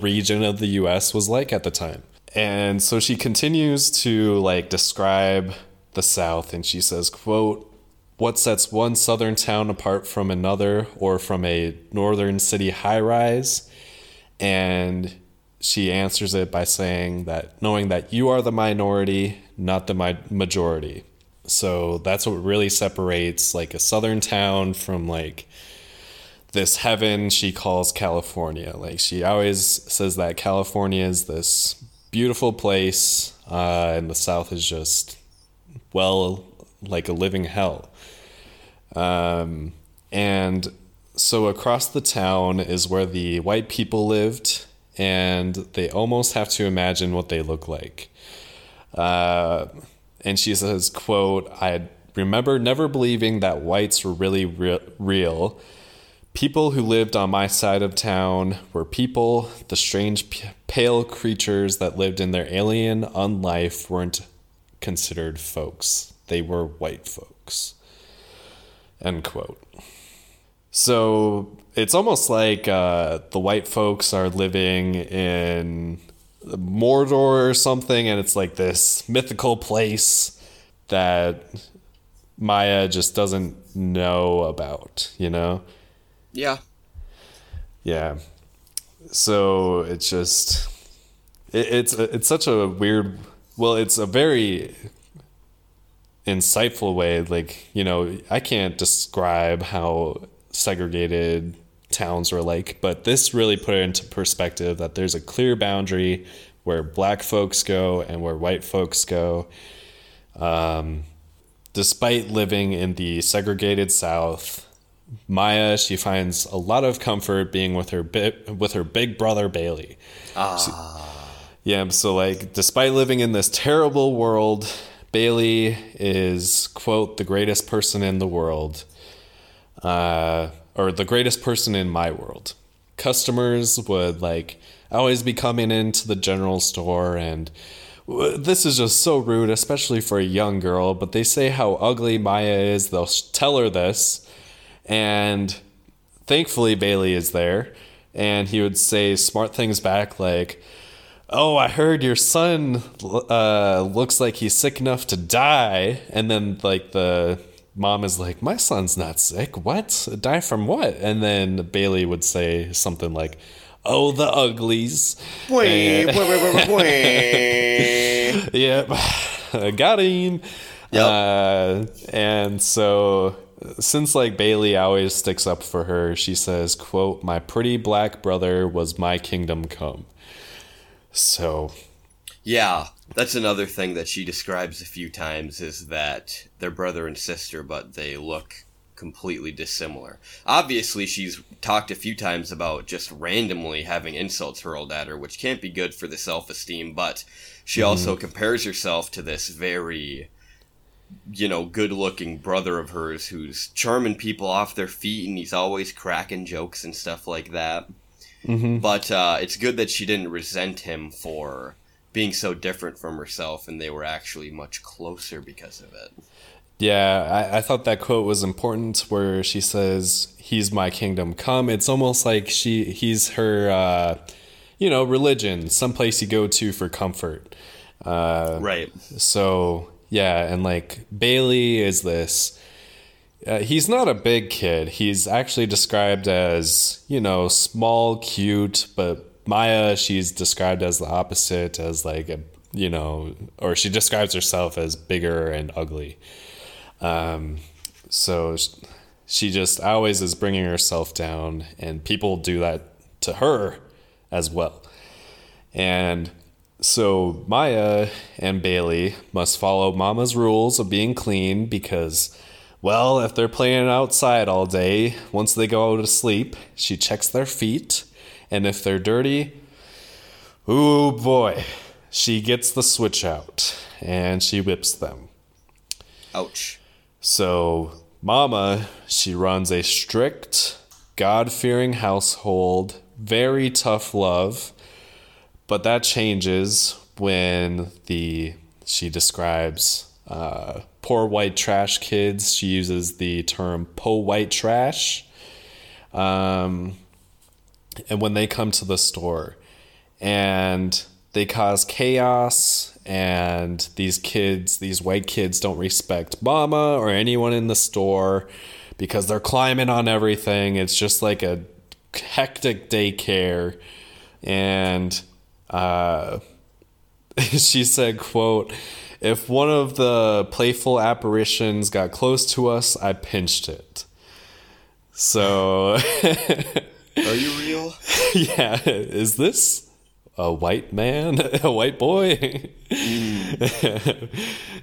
region of the U.S. was like at the time. And so she continues to, like, describe the South, and she says, quote, what sets one southern town apart from another or from a northern city high-rise? And she answers it by saying that knowing that you are the minority, not the majority. So that's what really separates, like, a southern town from, like, this heaven she calls California. Like, she always says that California is this beautiful place, and the South is just, well, like a living hell. And so across the town is where the white people lived, and they almost have to imagine what they look like. And she says, quote, I remember never believing that whites were really real. People who lived on my side of town were people. The strange, pale creatures that lived in their alien unlife weren't considered folks. They were white folks. End quote. So it's almost like the white folks are living in Mordor or something, and it's like this mythical place that Maya just doesn't know about, you know? Yeah. So it's just, it's such a weird, well, it's a very insightful way. Like, you know, I can't describe how segregated towns were like, but this really put it into perspective that there's a clear boundary where black folks go and where white folks go. Despite living in the segregated South, Maya, she finds a lot of comfort being with her big brother Bailey. So like, despite living in this terrible world, Bailey is, quote, the greatest person in the world, or the greatest person in my world. Customers would like always be coming into the general store, and this is just so rude, especially for a young girl, but they say how ugly Maya is. They'll tell her this, and thankfully Bailey is there, and he would say smart things back like, "Oh, I heard your son looks like he's sick enough to die." And then, like, the mom is like, "My son's not sick. What? Die from what?" And then Bailey would say something like, "Oh, the uglies." Boy. Yep. Got him. Yep. And so, since, like, Bailey always sticks up for her, she says, quote, "My pretty black brother was my kingdom come." So, yeah, that's another thing that she describes a few times, is that they're brother and sister, but they look completely dissimilar. Obviously, she's talked a few times about just randomly having insults hurled at her, which can't be good for the self-esteem, but she also compares herself to this very, you know, good-looking brother of hers who's charming people off their feet, and he's always cracking jokes and stuff like that. Mm-hmm. But it's good that she didn't resent him for being so different from herself, and they were actually much closer because of it. Yeah, I thought that quote was important where she says, "He's my kingdom come." It's almost like he's her, religion, someplace you go to for comfort. Right. So, yeah, and like Bailey is this. He's not a big kid. He's actually described as, small, cute, but Maya, she's described as the opposite, as like, or she describes herself as bigger and ugly. So she just always is bringing herself down, and people do that to her as well. And so Maya and Bailey must follow Mama's rules of being clean because, well, if they're playing outside all day, once they go to sleep, she checks their feet. And if they're dirty, ooh boy, she gets the switch out and she whips them. Ouch. So Mama, she runs a strict, God-fearing household, very tough love. But that changes when she describes poor white trash kids. She uses the term "po white trash," and when they come to the store, and they cause chaos, and these white kids don't respect Mama or anyone in the store because they're climbing on everything. It's just like a hectic daycare. And she said, quote, "If one of the playful apparitions got close to us, I pinched it." So, are you real? Yeah. Is this a white man? A white boy?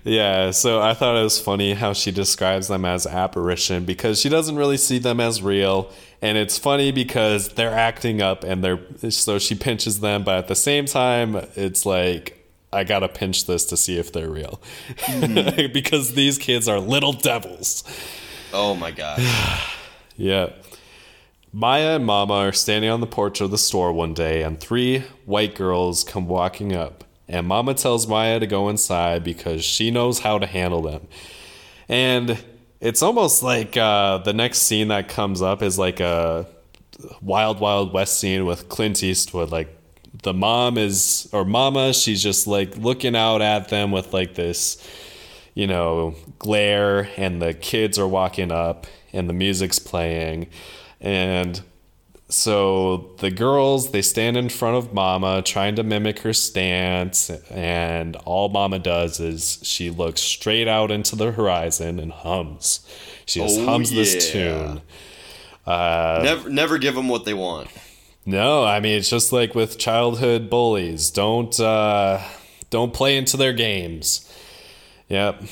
Yeah. So I thought it was funny how she describes them as apparition because she doesn't really see them as real. And it's funny because they're acting up and so she pinches them. But at the same time, it's like, I gotta pinch this to see if they're real. Mm-hmm. Because these kids are little devils. Oh my God. Yeah. Maya and Mama are standing on the porch of the store one day, and three white girls come walking up. And Mama tells Maya to go inside because she knows how to handle them. And it's almost like the next scene that comes up is like a Wild Wild West scene with Clint Eastwood. Like, the mom is, or Mama, she's just like looking out at them with like this, glare, and the kids are walking up and the music's playing. And So the girls, they stand in front of Mama trying to mimic her stance, and all Mama does is she looks straight out into the horizon and hums. She just hums this tune. Never give them what they want. No, I mean, it's just like with childhood bullies. Don't play into their games. Yep.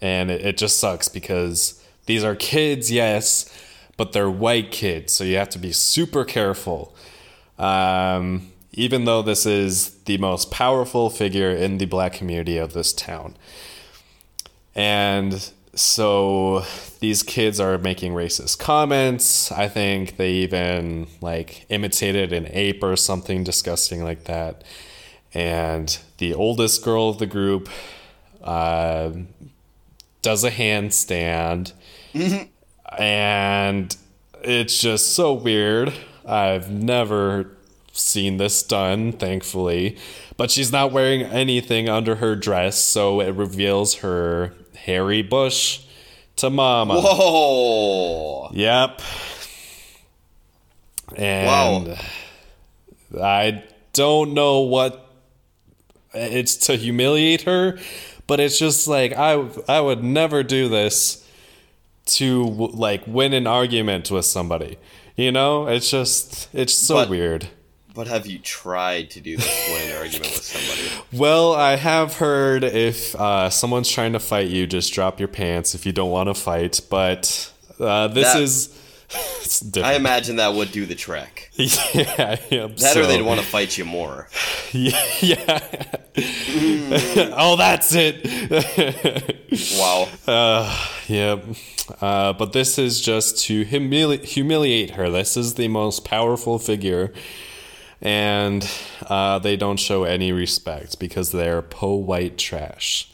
And it just sucks because these are kids, yes, but they're white kids, so you have to be super careful. Even though this is the most powerful figure in the black community of this town. And so these kids are making racist comments. I think they even imitated an ape or something disgusting like that. And the oldest girl of the group does a handstand. Mm-hmm. And it's just so weird. I've never seen this done, thankfully. But she's not wearing anything under her dress, so it reveals her hairy bush to Mama. Whoa! Yep. And wow. I don't know what... It's to humiliate her, but it's just I would never do this to win an argument with somebody, it's so weird. But have you tried to do this to win an argument with somebody? Well, I have heard if someone's trying to fight you, just drop your pants if you don't want to fight. But it's different. I imagine that would do the trick. Yeah, that or they'd want to fight you more. Yeah. Oh, that's it. Wow. Yep. Yeah. But this is just to humiliate her. This is the most powerful figure, and they don't show any respect because they're po-white trash.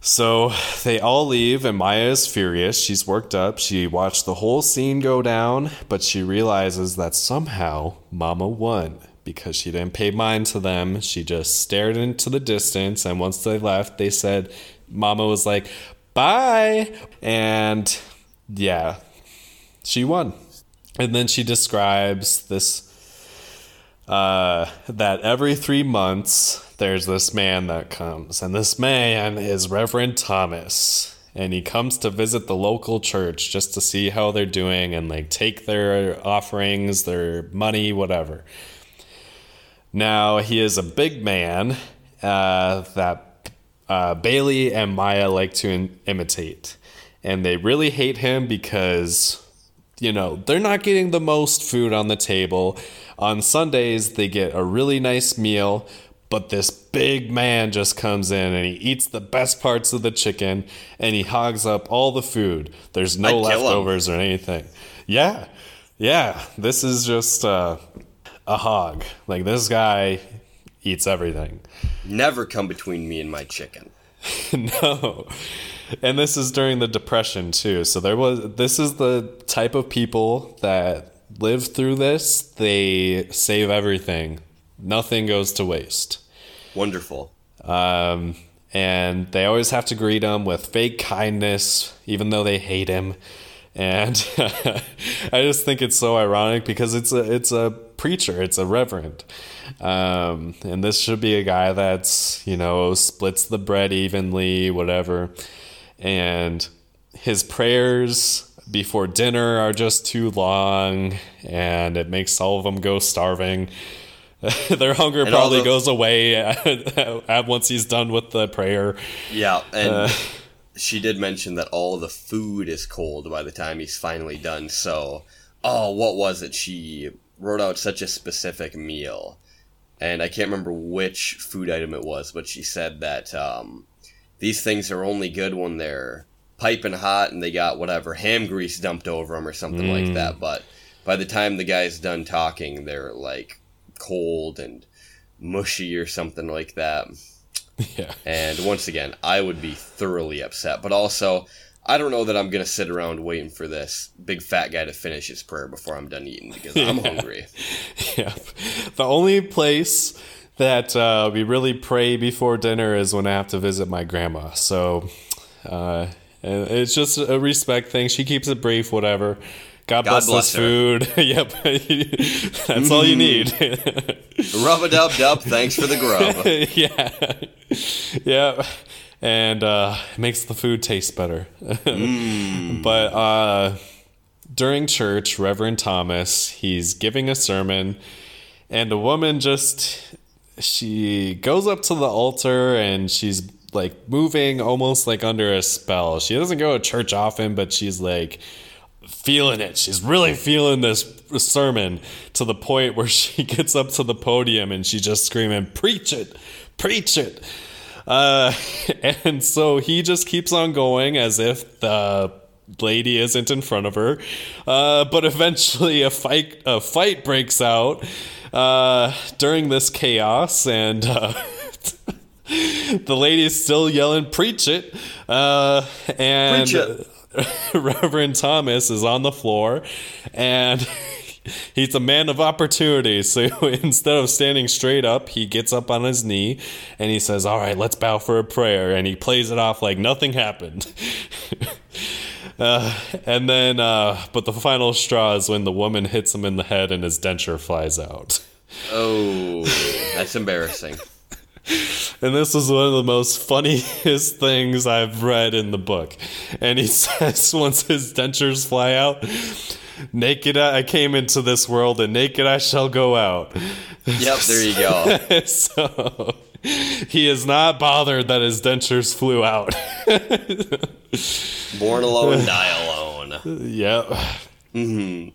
So they all leave, and Maya is furious. She's worked up. She watched the whole scene go down, but she realizes that somehow Mama won because she didn't pay mind to them. She just stared into the distance, and once they left, they said, Mama was like, bye. And yeah, she won. And then she describes this, that every 3 months... there's this man that comes, and this man is Reverend Thomas, and he comes to visit the local church just to see how they're doing and take their offerings, their money, whatever. Now, he is a big man that Bailey and Maya like to imitate, and they really hate him because... they're not getting the most food on the table. On Sundays, they get a really nice meal, but this big man just comes in and he eats the best parts of the chicken and he hogs up all the food. There's no leftovers or anything. Yeah. This is just a hog. This guy eats everything. Never come between me and my chicken. No. And this is during the Depression too. So this is the type of people that live through this. They save everything. Nothing goes to waste. Wonderful. And they always have to greet him with fake kindness, even though they hate him. And I just think it's so ironic because it's a preacher, it's a reverend. And this should be a guy that's, splits the bread evenly, whatever. And his prayers before dinner are just too long, and it makes all of them go starving. Their hunger and probably goes away once he's done with the prayer. Yeah, and she did mention that all the food is cold by the time he's finally done. So, what was it? She wrote out such a specific meal, and I can't remember which food item it was, but she said that these things are only good when they're piping hot and they got whatever ham grease dumped over them or something like that. But by the time the guy's done talking, they're cold and mushy or something like that. Yeah. And once again, I would be thoroughly upset. But also, I don't know that I'm going to sit around waiting for this big fat guy to finish his prayer before I'm done eating because I'm hungry. Yeah. The only place that we really pray before dinner is when I have to visit my grandma. So it's just a respect thing. She keeps it brief, whatever. God bless her. Food. Yep. That's all you need. Rub-a-dub-dub. Thanks for the grub. Yeah. Yeah. And it makes the food taste better. But during church, Reverend Thomas, he's giving a sermon, and the woman she goes up to the altar, and she's like moving almost like under a spell. She doesn't go to church often, but she's like feeling it. She's really feeling this sermon, to the point where she gets up to the podium and she's just screaming, "Preach it, preach it." And so he just keeps on going as if the lady isn't in front of her. But eventually a fight breaks out during this chaos, and the lady's still yelling, "Preach it." And preach it. Reverend Thomas is on the floor, and he's a man of opportunity. So instead of standing straight up, he gets up on his knee and he says, "All right, let's bow for a prayer." And he plays it off like nothing happened. And then, but the final straw is when the woman hits him in the head and his denture flies out. Oh, that's embarrassing. And this was one of the most funniest things I've read in the book. And he says, once his dentures fly out, "Naked I came into this world, and naked I shall go out." Yep, there you go. So he is not bothered that his dentures flew out. Born alone, die alone. Yep. Mm-hmm.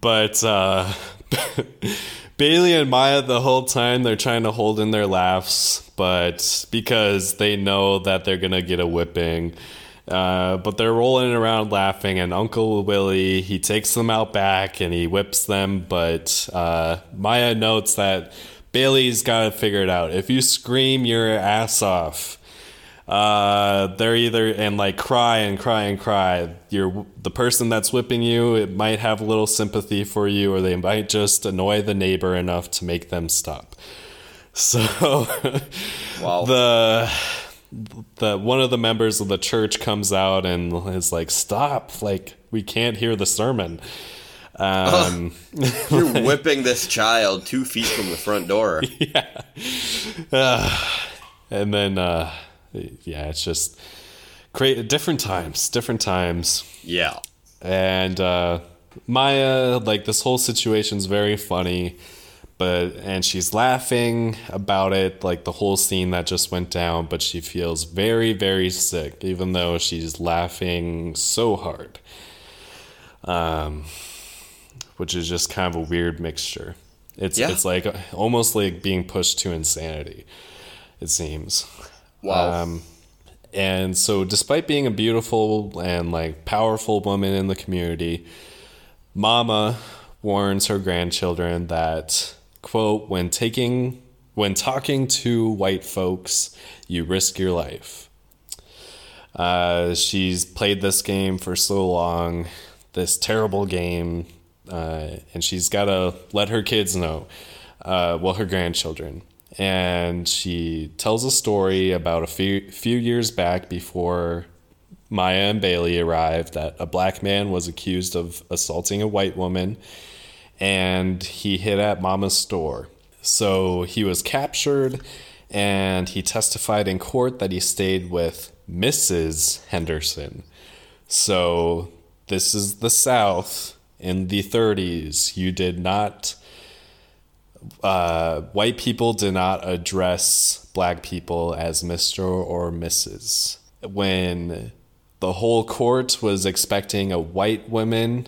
But Bailey and Maya, the whole time, they're trying to hold in their laughs, but because they know that they're gonna get a whipping. But they're rolling around laughing, and Uncle Willie, he takes them out back and he whips them. But Maya notes that Bailey's got it figured out. If you scream your ass off, they're either and like cry and cry and cry, the person that's whipping you, it might have a little sympathy for you, or they might just annoy the neighbor enough to make them stop. So wow. The one of the members of the church comes out and is like, "Stop, like, we can't hear the sermon. You're like, whipping this child 2 feet from the front door." Yeah. And then yeah, it's just create different times. Yeah. And Maya, like, this whole situation's very funny. And she's laughing about it, like the whole scene that just went down, but she feels very, very sick, even though she's laughing so hard, which is just kind of a weird mixture. It's like almost like being pushed to insanity, it seems. Wow. And so despite being a beautiful and like powerful woman in the community, Mama warns her grandchildren that, quote, when talking to white folks, you risk your life. She's played this game for so long, this terrible game, and she's got to let her kids know, her grandchildren. And she tells a story about a few years back, before Maya and Bailey arrived, that a black man was accused of assaulting a white woman, and he hid at Mama's store. So he was captured, and he testified in court that he stayed with Mrs. Henderson. So this is the South in the 30s. You did not, white people did not address black people as Mr. or Mrs. When the whole court was expecting a white woman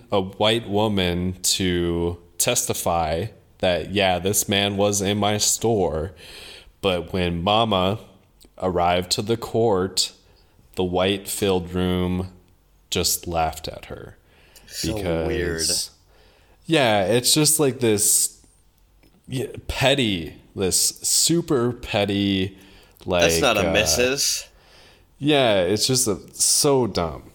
to testify that, yeah, this man was in my store. But when Mama arrived to the court, the white filled room just laughed at her. So because, weird. Yeah, it's just like this petty, this super petty, like, that's not a Mrs. Yeah, it's just so dumb.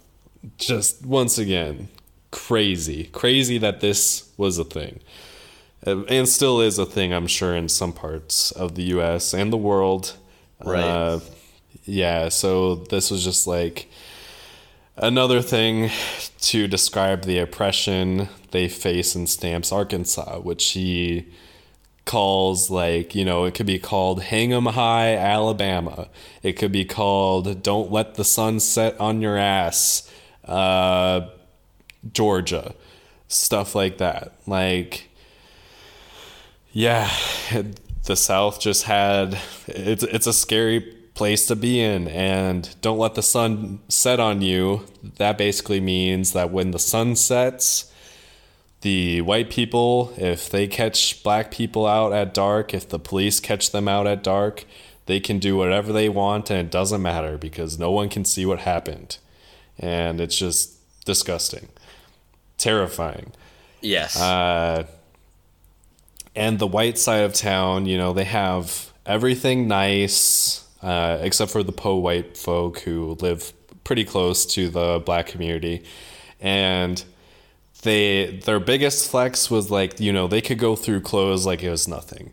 Just, once again, crazy. Crazy that this was a thing. And still is a thing, I'm sure, in some parts of the U.S. and the world. Right. Yeah, so this was just like another thing to describe the oppression they face in Stamps, Arkansas, which he calls, like, you know, it could be called Hang 'em High, Alabama. It could be called Don't Let the Sun Set on Your Ass, Georgia. Stuff like that. Like, yeah, the South just had, it's a scary place to be in, and don't let the sun set on you. That basically means that when the sun sets, the white people, if they catch black people out at dark, if the police catch them out at dark, they can do whatever they want and it doesn't matter because no one can see what happened. And it's just disgusting. Terrifying. Yes. And the white side of town, you know, they have everything nice, except for the po-white folk who live pretty close to the black community. And their biggest flex was, like, you know, they could go through clothes like it was nothing.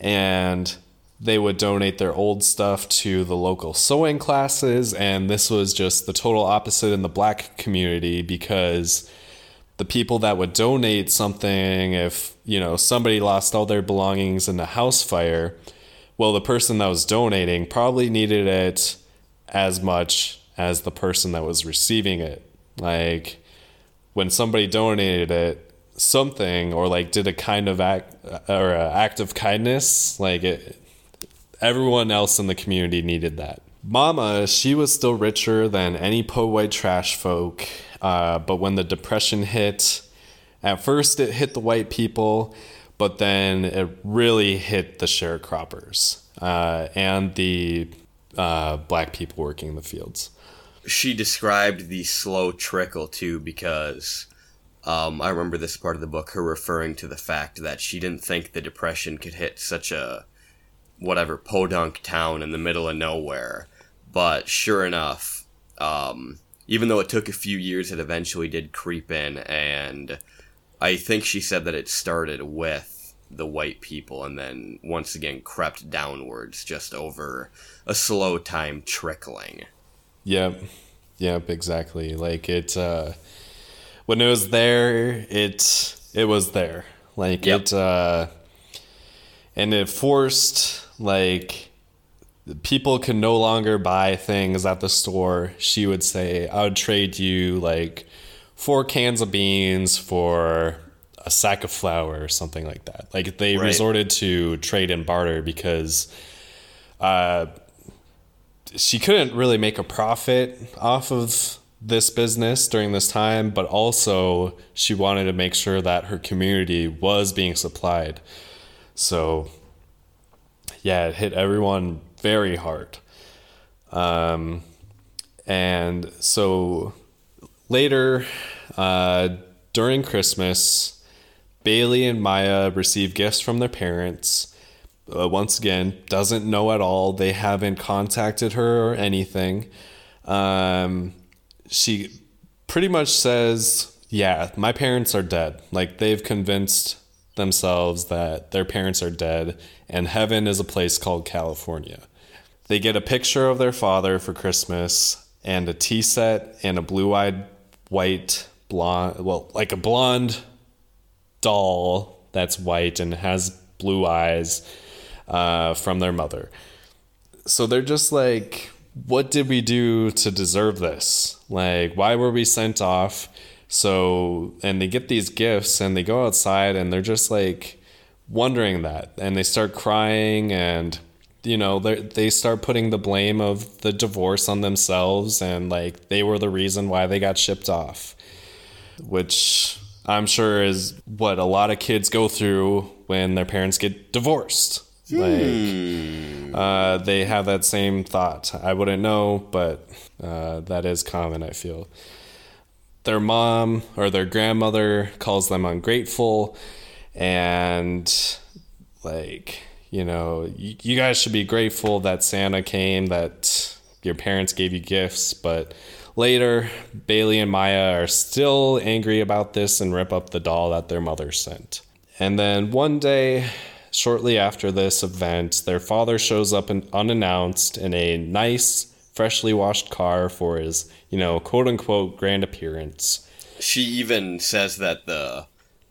And they would donate their old stuff to the local sewing classes. And this was just the total opposite in the black community, because the people that would donate something, if, you know, somebody lost all their belongings in a house fire, well, the person that was donating probably needed it as much as the person that was receiving it. Like, when somebody donated it, something, or like did a kind of act or an act of kindness, like, everyone else in the community needed that. Mama, she was still richer than any po-white trash folk. But when the Depression hit, at first it hit the white people, but then it really hit the sharecroppers and the black people working in the fields. She described the slow trickle, too, because I remember this part of the book, her referring to the fact that she didn't think the Depression could hit such a, whatever, podunk town in the middle of nowhere. But sure enough, even though it took a few years, it eventually did creep in, and I think she said that it started with the white people and then once again crept downwards just over a slow time trickling. Yep, exactly. Like, it, when it was there, it was there. Like, yep. And it forced, like, people can no longer buy things at the store. She would say, I would trade you, like, 4 cans of beans for a sack of flour or something like that. Like, they resorted to trade and barter because she couldn't really make a profit off of this business during this time, but also she wanted to make sure that her community was being supplied. So, yeah, it hit everyone very hard. And so later, during Christmas, Bailey and Maya receive gifts from their parents. Once again, doesn't know at all. They haven't contacted her or anything. She pretty much says, yeah, my parents are dead. Like, they've convinced themselves that their parents are dead and heaven is a place called California. They get a picture of their father for Christmas and a tea set and a blue-eyed like a blonde doll that's white and has blue eyes from their mother. So they're just like, what did we do to deserve this? Like, why were we sent off? So, and they get these gifts and they go outside and they're just like wondering that. And they start crying and, you know, they start putting the blame of the divorce on themselves. And, like, they were the reason why they got shipped off, which I'm sure is what a lot of kids go through when their parents get divorced. Like, they have that same thought. I wouldn't know, but that is common, I feel. Their mom or their grandmother calls them ungrateful and, like, you know, you guys should be grateful that Santa came, that your parents gave you gifts. But later, Bailey and Maya are still angry about this and rip up the doll that their mother sent. And then one day, shortly after this event, their father shows up unannounced in a nice, freshly washed car for his, you know, quote unquote grand appearance. she even says that the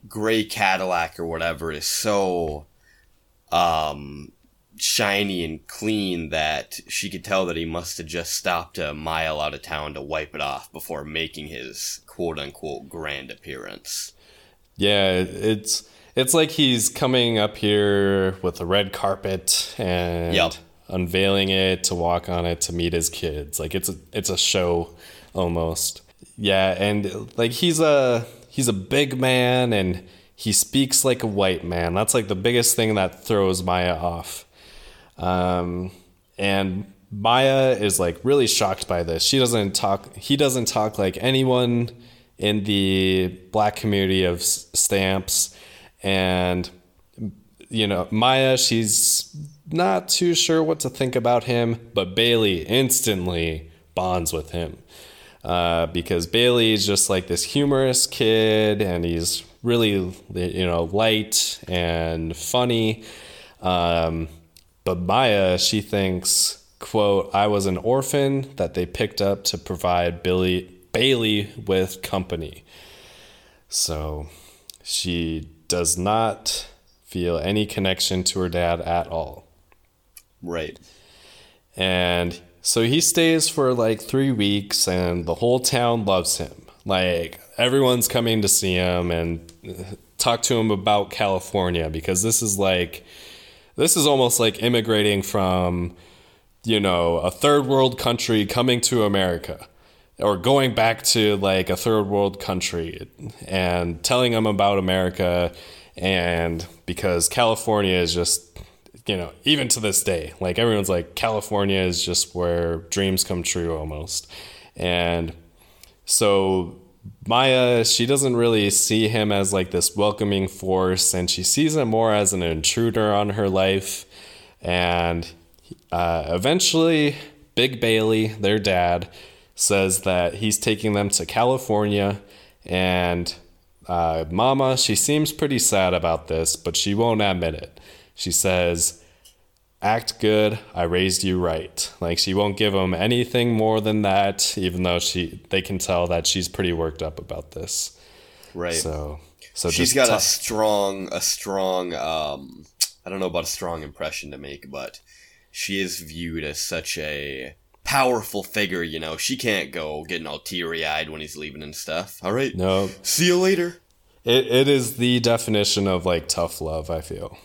gray Cadillac or whatever is so shiny and clean that she could tell that he must have just stopped a mile out of town to wipe it off before making his quote-unquote grand appearance. Yeah, it's like he's coming up here with a red carpet and unveiling it to walk on it to meet his kids. Like it's a show almost. Yeah, and like he's a big man and he speaks like a white man. That's like the biggest thing that throws Maya off. And Maya is like really shocked by this. He doesn't talk like anyone in the black community of Stamps. And, you know, Maya, she's not too sure what to think about him, but Bailey instantly bonds with him. Because Bailey is just like this humorous kid and he's really, you know, light and funny. But Maya, she thinks, quote, I was an orphan that they picked up to provide Bailey with company. So she does not feel any connection to her dad at all. Right. And so he stays for like 3 weeks and the whole town loves him. Like everyone's coming to see him and talk to him about California because this is almost like immigrating from, you know, a third world country coming to America or going back to like a third world country and telling them about America. And because California is just, you know, even to this day, like everyone's like California is just where dreams come true almost. And so Maya, she doesn't really see him as like this welcoming force, and she sees him more as an intruder on her life. And eventually, Big Bailey, their dad, says that he's taking them to California. And Mama, she seems pretty sad about this, but she won't admit it. She says, act good, I raised you right. Like she won't give him anything more than that, even though they can tell that she's pretty worked up about this. Right. So she's got a strong I don't know about a strong impression to make, but she is viewed as such a powerful figure, you know. She can't go getting all teary-eyed when he's leaving and stuff. All right. No. See you later. It is the definition of like tough love, I feel.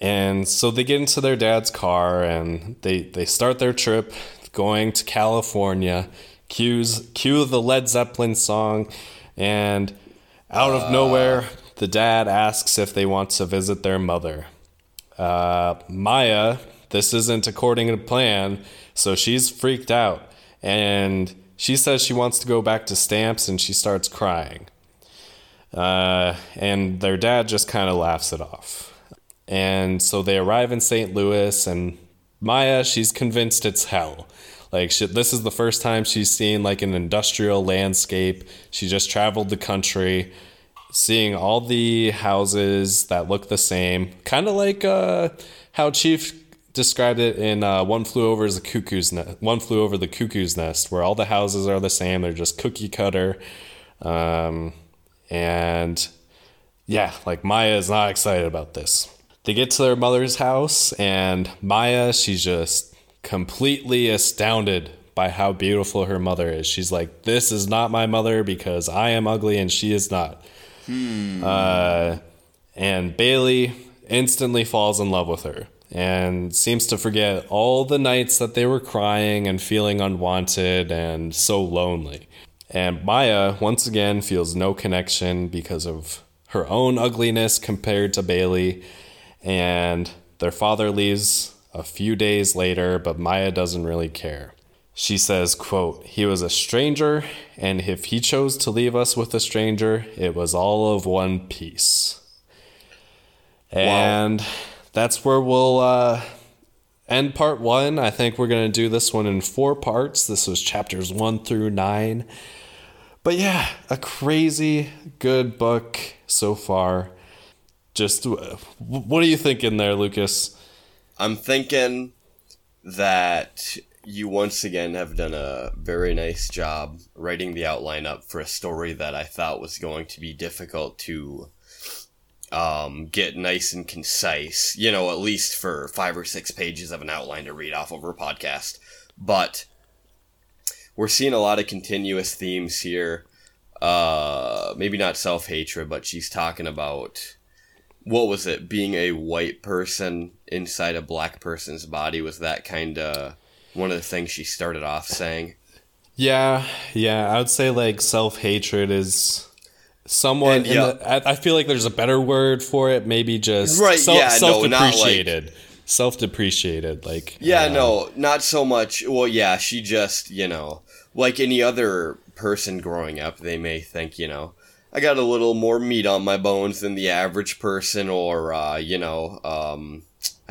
And so they get into their dad's car and they start their trip going to California. Cue the Led Zeppelin song. And out of nowhere, the dad asks if they want to visit their mother. Maya, this isn't according to plan, so she's freaked out. And she says she wants to go back to Stamps and she starts crying. And their dad just kind of laughs it off. And so they arrive in St. Louis, and Maya, she's convinced it's hell. Like, this is the first time she's seen, like, an industrial landscape. She just traveled the country, seeing all the houses that look the same. Kind of like how Chief described it in One Flew Over the Cuckoo's Nest, where all the houses are the same. They're just cookie cutter. And yeah, like Maya is not excited about this. They get to their mother's house, and Maya, she's just completely astounded by how beautiful her mother is. She's like, this is not my mother because I am ugly and she is not. And Bailey instantly falls in love with her and seems to forget all the nights that they were crying and feeling unwanted and so lonely. And Maya, once again, feels no connection because of her own ugliness compared to Bailey. And their father leaves a few days later, but Maya doesn't really care. She says, quote, he was a stranger, and if he chose to leave us with a stranger, it was all of one piece. Wow. And that's where we'll end part one. I think we're going to do this one in 4 parts. This was chapters 1 through 9. But yeah, a crazy good book so far. Just what are you thinking there, Lucas? I'm thinking that you once again have done a very nice job writing the outline up for a story that I thought was going to be difficult to get nice and concise, you know, at least for 5 or 6 pages of an outline to read off over a podcast. But we're seeing a lot of continuous themes here. Maybe not self-hatred, but she's talking about, what was it, being a white person inside a black person's body? Was that kind of one of the things she started off saying? Yeah. I would say, like, self-hatred is somewhat... I feel like there's a better word for it. Maybe just self-depreciated. Not like... Self-depreciated, like... not so much... Well, yeah, she just, you know... Like any other person growing up, they may think, you know, I got a little more meat on my bones than the average person, or, I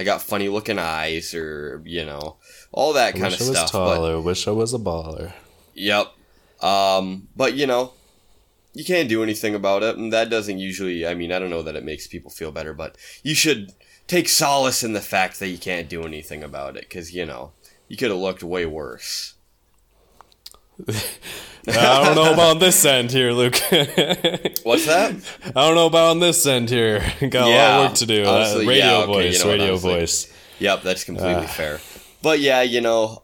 got funny looking eyes, or, you know, all that kind of stuff. Wish I was a baller. Yep. But, you know, you can't do anything about it, and that doesn't usually, I mean, I don't know that it makes people feel better, but you should take solace in the fact that you can't do anything about it, because, you know, you could have looked way worse. I don't know about on this end here, Luke. What's that? I don't know about on this end here. Got a lot of work to do. Honestly, voice, you know, radio voice. Thinking. Yep, that's completely fair. But yeah, you know,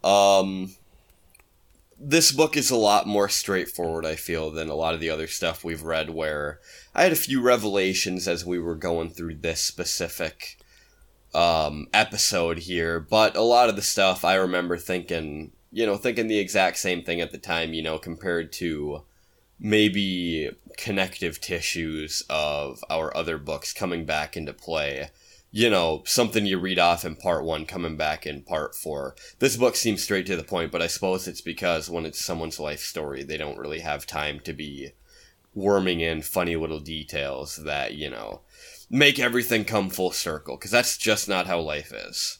this book is a lot more straightforward, I feel, than a lot of the other stuff we've read, where I had a few revelations as we were going through this specific episode here. But a lot of the stuff I remember thinking the exact same thing at the time, you know, compared to maybe connective tissues of our other books coming back into play. You know, something you read off in part 1 coming back in part 4. This book seems straight to the point, but I suppose it's because when it's someone's life story, they don't really have time to be worming in funny little details that, you know, make everything come full circle, because that's just not how life is.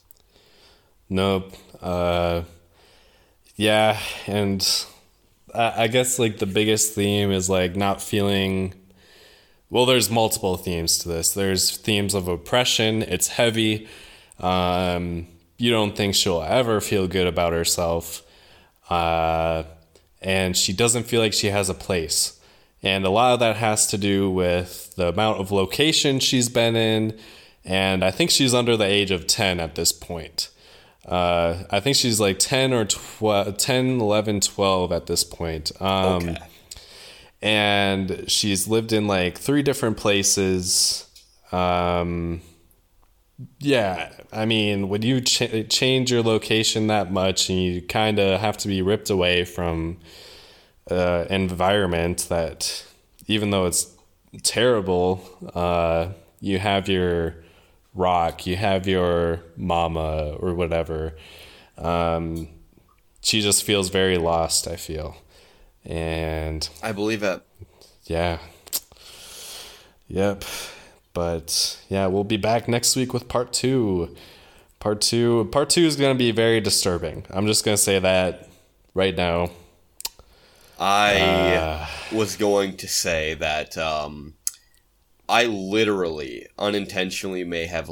Nope. Yeah, and I guess, like, the biggest theme is, like, not feeling... Well, there's multiple themes to this. There's themes of oppression. It's heavy. You don't think she'll ever feel good about herself. And she doesn't feel like she has a place. And a lot of that has to do with the amount of location she's been in. And I think she's under the age of 10 at this point. I think she's like 10 or 10, 11, 12 at this point. Okay. And she's lived in like 3 different places. Yeah. I mean, when you change your location that much, and you kind of have to be ripped away from environment that, even though it's terrible, you have your rock, you have your mama or whatever. She just feels very lost, I feel. And I believe it. Yeah. Yep. But yeah, we'll be back next week with part 2. Part 2 is going to be very disturbing. I'm just going to say that right now. I was going to say that, I literally, unintentionally, may have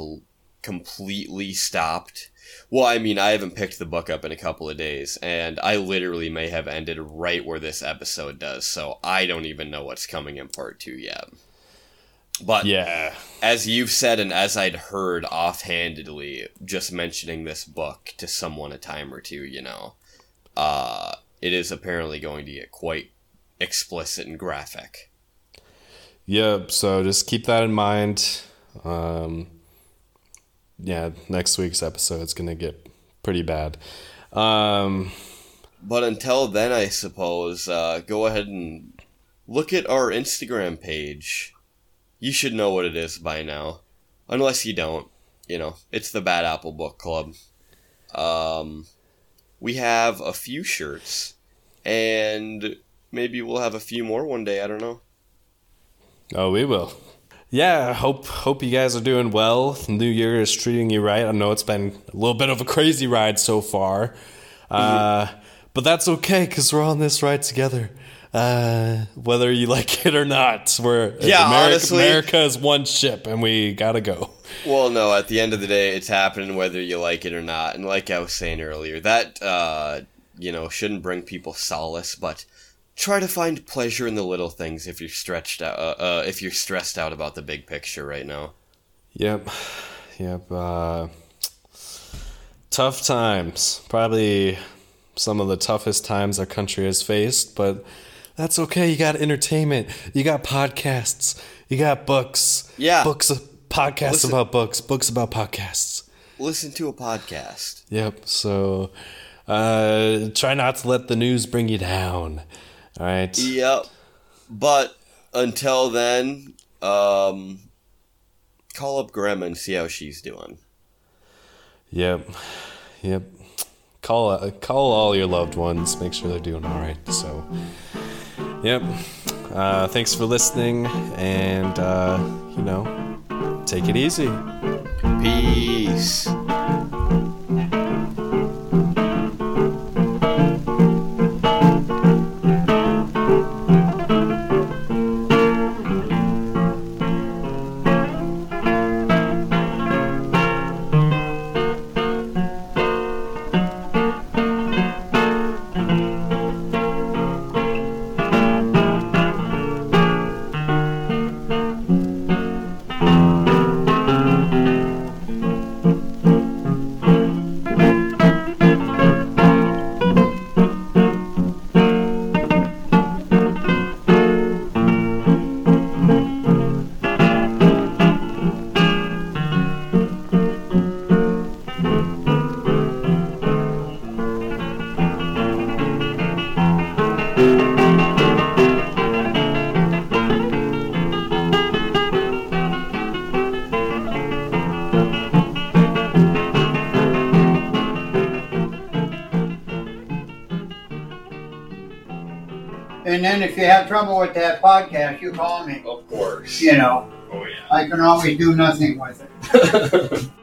completely stopped. Well, I mean, I haven't picked the book up in a couple of days, and I literally may have ended right where this episode does, so I don't even know what's coming in part 2 yet. But yeah, as you've said, and as I'd heard offhandedly, just mentioning this book to someone a time or two, you know, it is apparently going to get quite explicit and graphic. Yep, so just keep that in mind. Yeah, next week's episode is going to get pretty bad. But until then, I suppose, go ahead and look at our Instagram page. You should know what it is by now. Unless you don't. You know, it's the Bad Apple Book Club. We have a few shirts. And maybe we'll have a few more one day, I don't know. Oh, we will. Yeah, hope you guys are doing well. New Year is treating you right. I know it's been a little bit of a crazy ride so far. But that's okay, because we're on this ride together. whether you like it or not, we're America is one ship and we gotta go. Well, no, at the end of the day, it's happening whether you like it or not. And like I was saying earlier, that, shouldn't bring people solace, but try to find pleasure in the little things if you're stressed out about the big picture right now. Yep. Tough times. Probably some of the toughest times our country has faced, but that's okay. You got entertainment. You got podcasts. You got books. Yeah. Podcasts about books. Books about podcasts. Listen to a podcast. Yep. So try not to let the news bring you down. All right. Yep. But until then, call up Grandma and see how she's doing. Yep. Call all your loved ones. Make sure they're doing all right. So, yep. Thanks for listening, and take it easy. Peace. If you have trouble with that podcast, you call me. Of course. I can always do nothing with it.